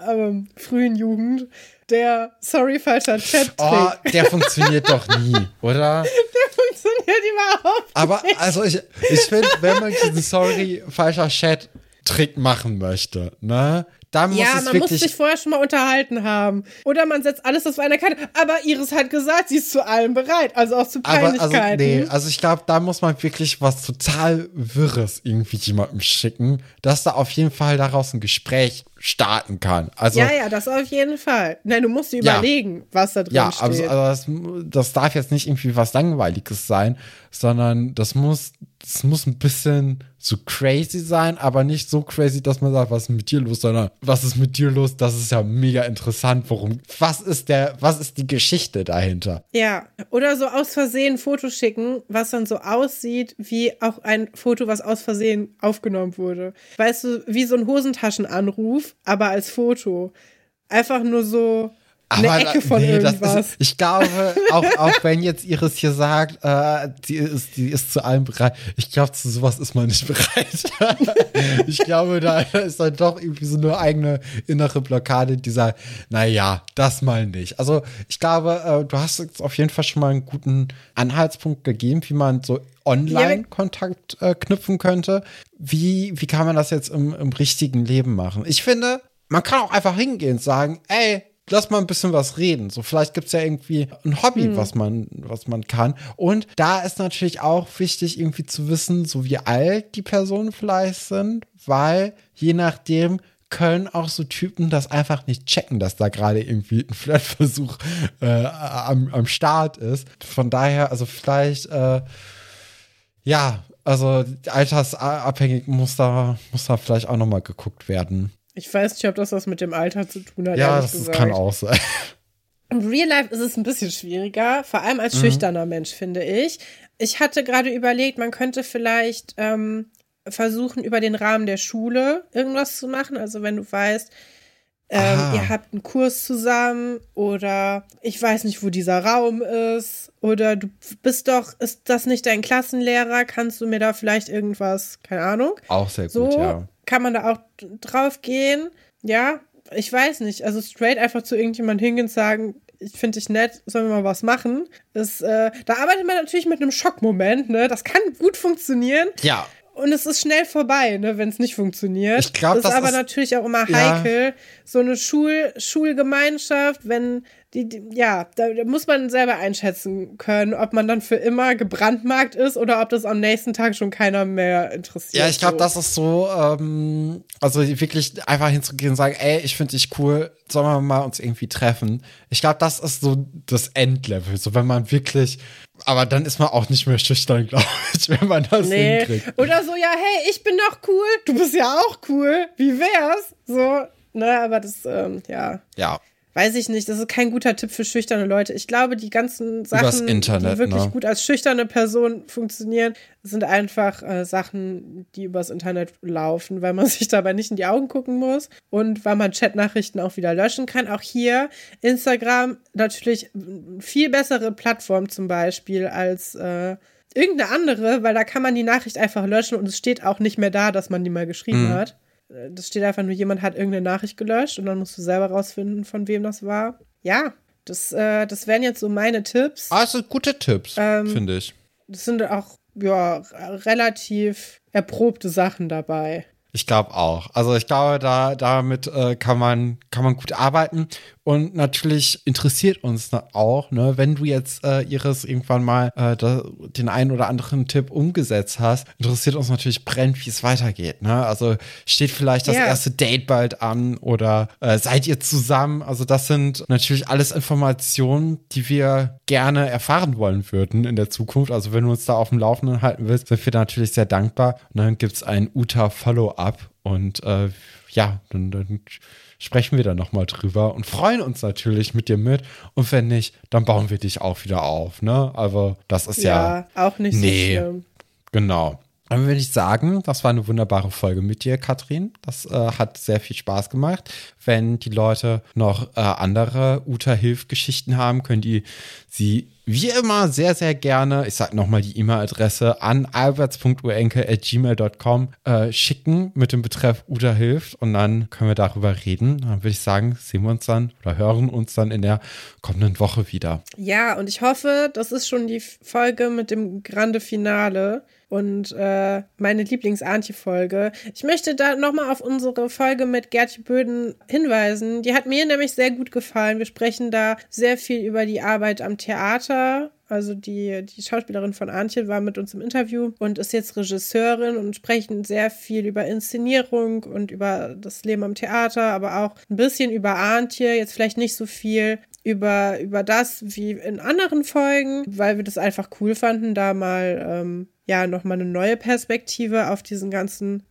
frühen Jugend. der sorry, falscher Chat-Trick. Oh, der funktioniert doch nie, oder? Der funktioniert überhaupt nicht. Aber also ich finde, wenn man diesen sorry, falscher Chat-Trick machen möchte, ne? Dann muss ja, man muss sich vorher schon mal unterhalten haben. Oder man setzt alles auf eine Karte. Aber Iris hat gesagt, sie ist zu allem bereit. Also auch zu Peinlichkeiten. Aber also ich glaube, da muss man wirklich was total Wirres irgendwie jemandem schicken, dass da auf jeden Fall daraus ein Gespräch starten kann. Also, ja, das auf jeden Fall. Nein, du musst dir überlegen, was da drin steht. Also das darf jetzt nicht irgendwie was Langweiliges sein, sondern das muss ein bisschen so crazy sein, aber nicht so crazy, dass man sagt, was ist mit dir los, sondern was ist mit dir los? Das ist ja mega interessant. Warum? Was ist die Geschichte dahinter? Ja, oder so aus Versehen ein Foto schicken, was dann so aussieht wie auch ein Foto, was aus Versehen aufgenommen wurde. Weißt du, wie so ein Hosentaschenanruf, aber als Foto. Einfach nur so eine Ecke von irgendwas. Ich glaube, auch wenn jetzt Iris hier sagt, die ist zu allem bereit. Ich glaube, zu sowas ist man nicht bereit. Ich glaube, da ist dann doch irgendwie so eine eigene innere Blockade, die sagt, naja, das mal nicht. Also ich glaube, du hast jetzt auf jeden Fall schon mal einen guten Anhaltspunkt gegeben, wie man so Online-Kontakt knüpfen könnte. Wie kann man das jetzt im richtigen Leben machen? Ich finde, man kann auch einfach hingehen und sagen, ey, lass mal ein bisschen was reden. So, vielleicht gibt's ja irgendwie ein Hobby, was man kann. Und da ist natürlich auch wichtig, irgendwie zu wissen, so wie alt die Personen vielleicht sind, weil je nachdem können auch so Typen das einfach nicht checken, dass da gerade irgendwie ein Flirtversuch am Start ist. Von daher, also vielleicht, also altersabhängig muss da vielleicht auch nochmal geguckt werden. Ich weiß nicht, ob das was mit dem Alter zu tun hat. Ja, das kann auch sein. Im Real Life ist es ein bisschen schwieriger, vor allem als schüchterner Mensch, finde ich. Ich hatte gerade überlegt, man könnte vielleicht versuchen, über den Rahmen der Schule irgendwas zu machen. Also wenn du weißt, ihr habt einen Kurs zusammen oder ich weiß nicht, wo dieser Raum ist oder du bist doch, ist das nicht dein Klassenlehrer? Kannst du mir da vielleicht irgendwas, keine Ahnung. Auch sehr gut, so, ja. Kann man da auch drauf gehen? Ja, ich weiß nicht. Also straight einfach zu irgendjemandem hingehen und sagen, ich finde dich nett, sollen wir mal was machen? Da arbeitet man natürlich mit einem Schockmoment, ne? Das kann gut funktionieren. Ja. Und es ist schnell vorbei, ne, wenn es nicht funktioniert. Ich glaube, das ist aber natürlich auch immer heikel. So eine Schulgemeinschaft, wenn da muss man selber einschätzen können, ob man dann für immer gebrandmarkt ist oder ob das am nächsten Tag schon keiner mehr interessiert. Ja, ich glaube, das ist so, also wirklich einfach hinzugehen und sagen, ey, ich finde dich cool, sollen wir mal uns irgendwie treffen? Ich glaube, das ist so das Endlevel, so wenn man wirklich, aber dann ist man auch nicht mehr schüchtern, glaube ich, wenn man das hinkriegt. Oder so, ja, hey, ich bin doch cool, du bist ja auch cool, wie wär's? So, ne, aber das, Ja. Weiß ich nicht, das ist kein guter Tipp für schüchterne Leute. Ich glaube, die ganzen Sachen, Internet, die wirklich gut als schüchterne Person funktionieren, sind einfach Sachen, die übers Internet laufen, weil man sich dabei nicht in die Augen gucken muss und weil man Chatnachrichten auch wieder löschen kann. Auch hier Instagram natürlich viel bessere Plattform zum Beispiel als irgendeine andere, weil da kann man die Nachricht einfach löschen und es steht auch nicht mehr da, dass man die mal geschrieben hat. Das steht einfach nur, jemand hat irgendeine Nachricht gelöscht und dann musst du selber rausfinden, von wem das war. Ja, das wären jetzt so meine Tipps. Also gute Tipps, finde ich. Das sind auch relativ erprobte Sachen dabei. Ich glaube auch. Also ich glaube, damit kann man gut arbeiten. Und natürlich interessiert uns auch, ne, wenn du jetzt Iris irgendwann mal den einen oder anderen Tipp umgesetzt hast, interessiert uns natürlich brennend, wie es weitergeht. Ne? Also steht vielleicht das erste Date bald an oder seid ihr zusammen? Also das sind natürlich alles Informationen, die wir gerne erfahren wollen würden in der Zukunft. Also wenn du uns da auf dem Laufenden halten willst, sind wir natürlich sehr dankbar. Und dann gibt es ein Uta-Follow-up und dann sprechen wir da nochmal drüber und freuen uns natürlich mit dir mit. Und wenn nicht, dann bauen wir dich auch wieder auf, ne? Aber das ist ja auch nicht so schlimm. Genau. Dann würde ich sagen, das war eine wunderbare Folge mit dir, Katrin. Das hat sehr viel Spaß gemacht. Wenn die Leute noch andere Uta-Hilf-Geschichten haben, können die sie wie immer sehr, sehr gerne, ich sage nochmal die E-Mail-Adresse, an alberts.urenkel@gmail.com schicken mit dem Betreff Uta hilft und dann können wir darüber reden. Dann würde ich sagen, sehen wir uns dann oder hören uns dann in der kommenden Woche wieder. Ja, und ich hoffe, das ist schon die Folge mit dem Grande Finale. Und meine Lieblings-Antje-Folge. Ich möchte da nochmal auf unsere Folge mit Gertje Böden hinweisen. Die hat mir nämlich sehr gut gefallen. Wir sprechen da sehr viel über die Arbeit am Theater. Also die Schauspielerin von Antje war mit uns im Interview und ist jetzt Regisseurin und sprechen sehr viel über Inszenierung und über das Leben am Theater, aber auch ein bisschen über Antje, jetzt vielleicht nicht so viel über das wie in anderen Folgen, weil wir das einfach cool fanden, da mal nochmal eine neue Perspektive auf diesen ganzen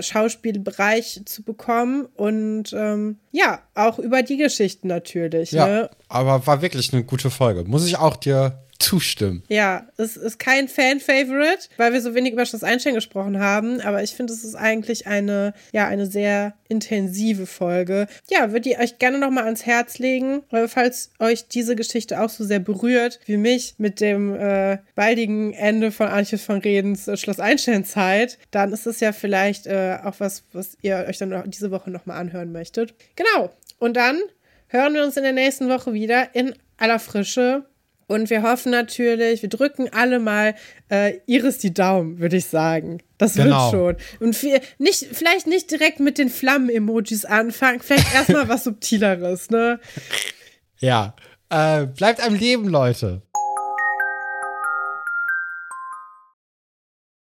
Schauspielbereich zu bekommen und auch über die Geschichten natürlich. Ja, ne? Aber war wirklich eine gute Folge. Muss ich auch dir zustimmen. Ja, es ist kein Fan-Favorite, weil wir so wenig über Schloss-Einstein gesprochen haben, aber ich finde, es ist eigentlich eine sehr intensive Folge. Ja, würde ich euch gerne nochmal ans Herz legen, falls euch diese Geschichte auch so sehr berührt, wie mich mit dem baldigen Ende von Antje von Redens Schloss-Einstein-Zeit, dann ist es ja vielleicht auch was ihr euch dann diese Woche nochmal anhören möchtet. Genau, und dann hören wir uns in der nächsten Woche wieder in aller Frische. Und wir hoffen natürlich, wir drücken alle mal Iris die Daumen, würde ich sagen. Das wird schon. Und vielleicht nicht direkt mit den Flammen-Emojis anfangen, vielleicht erstmal was Subtileres, ne? Ja, bleibt am Leben, Leute.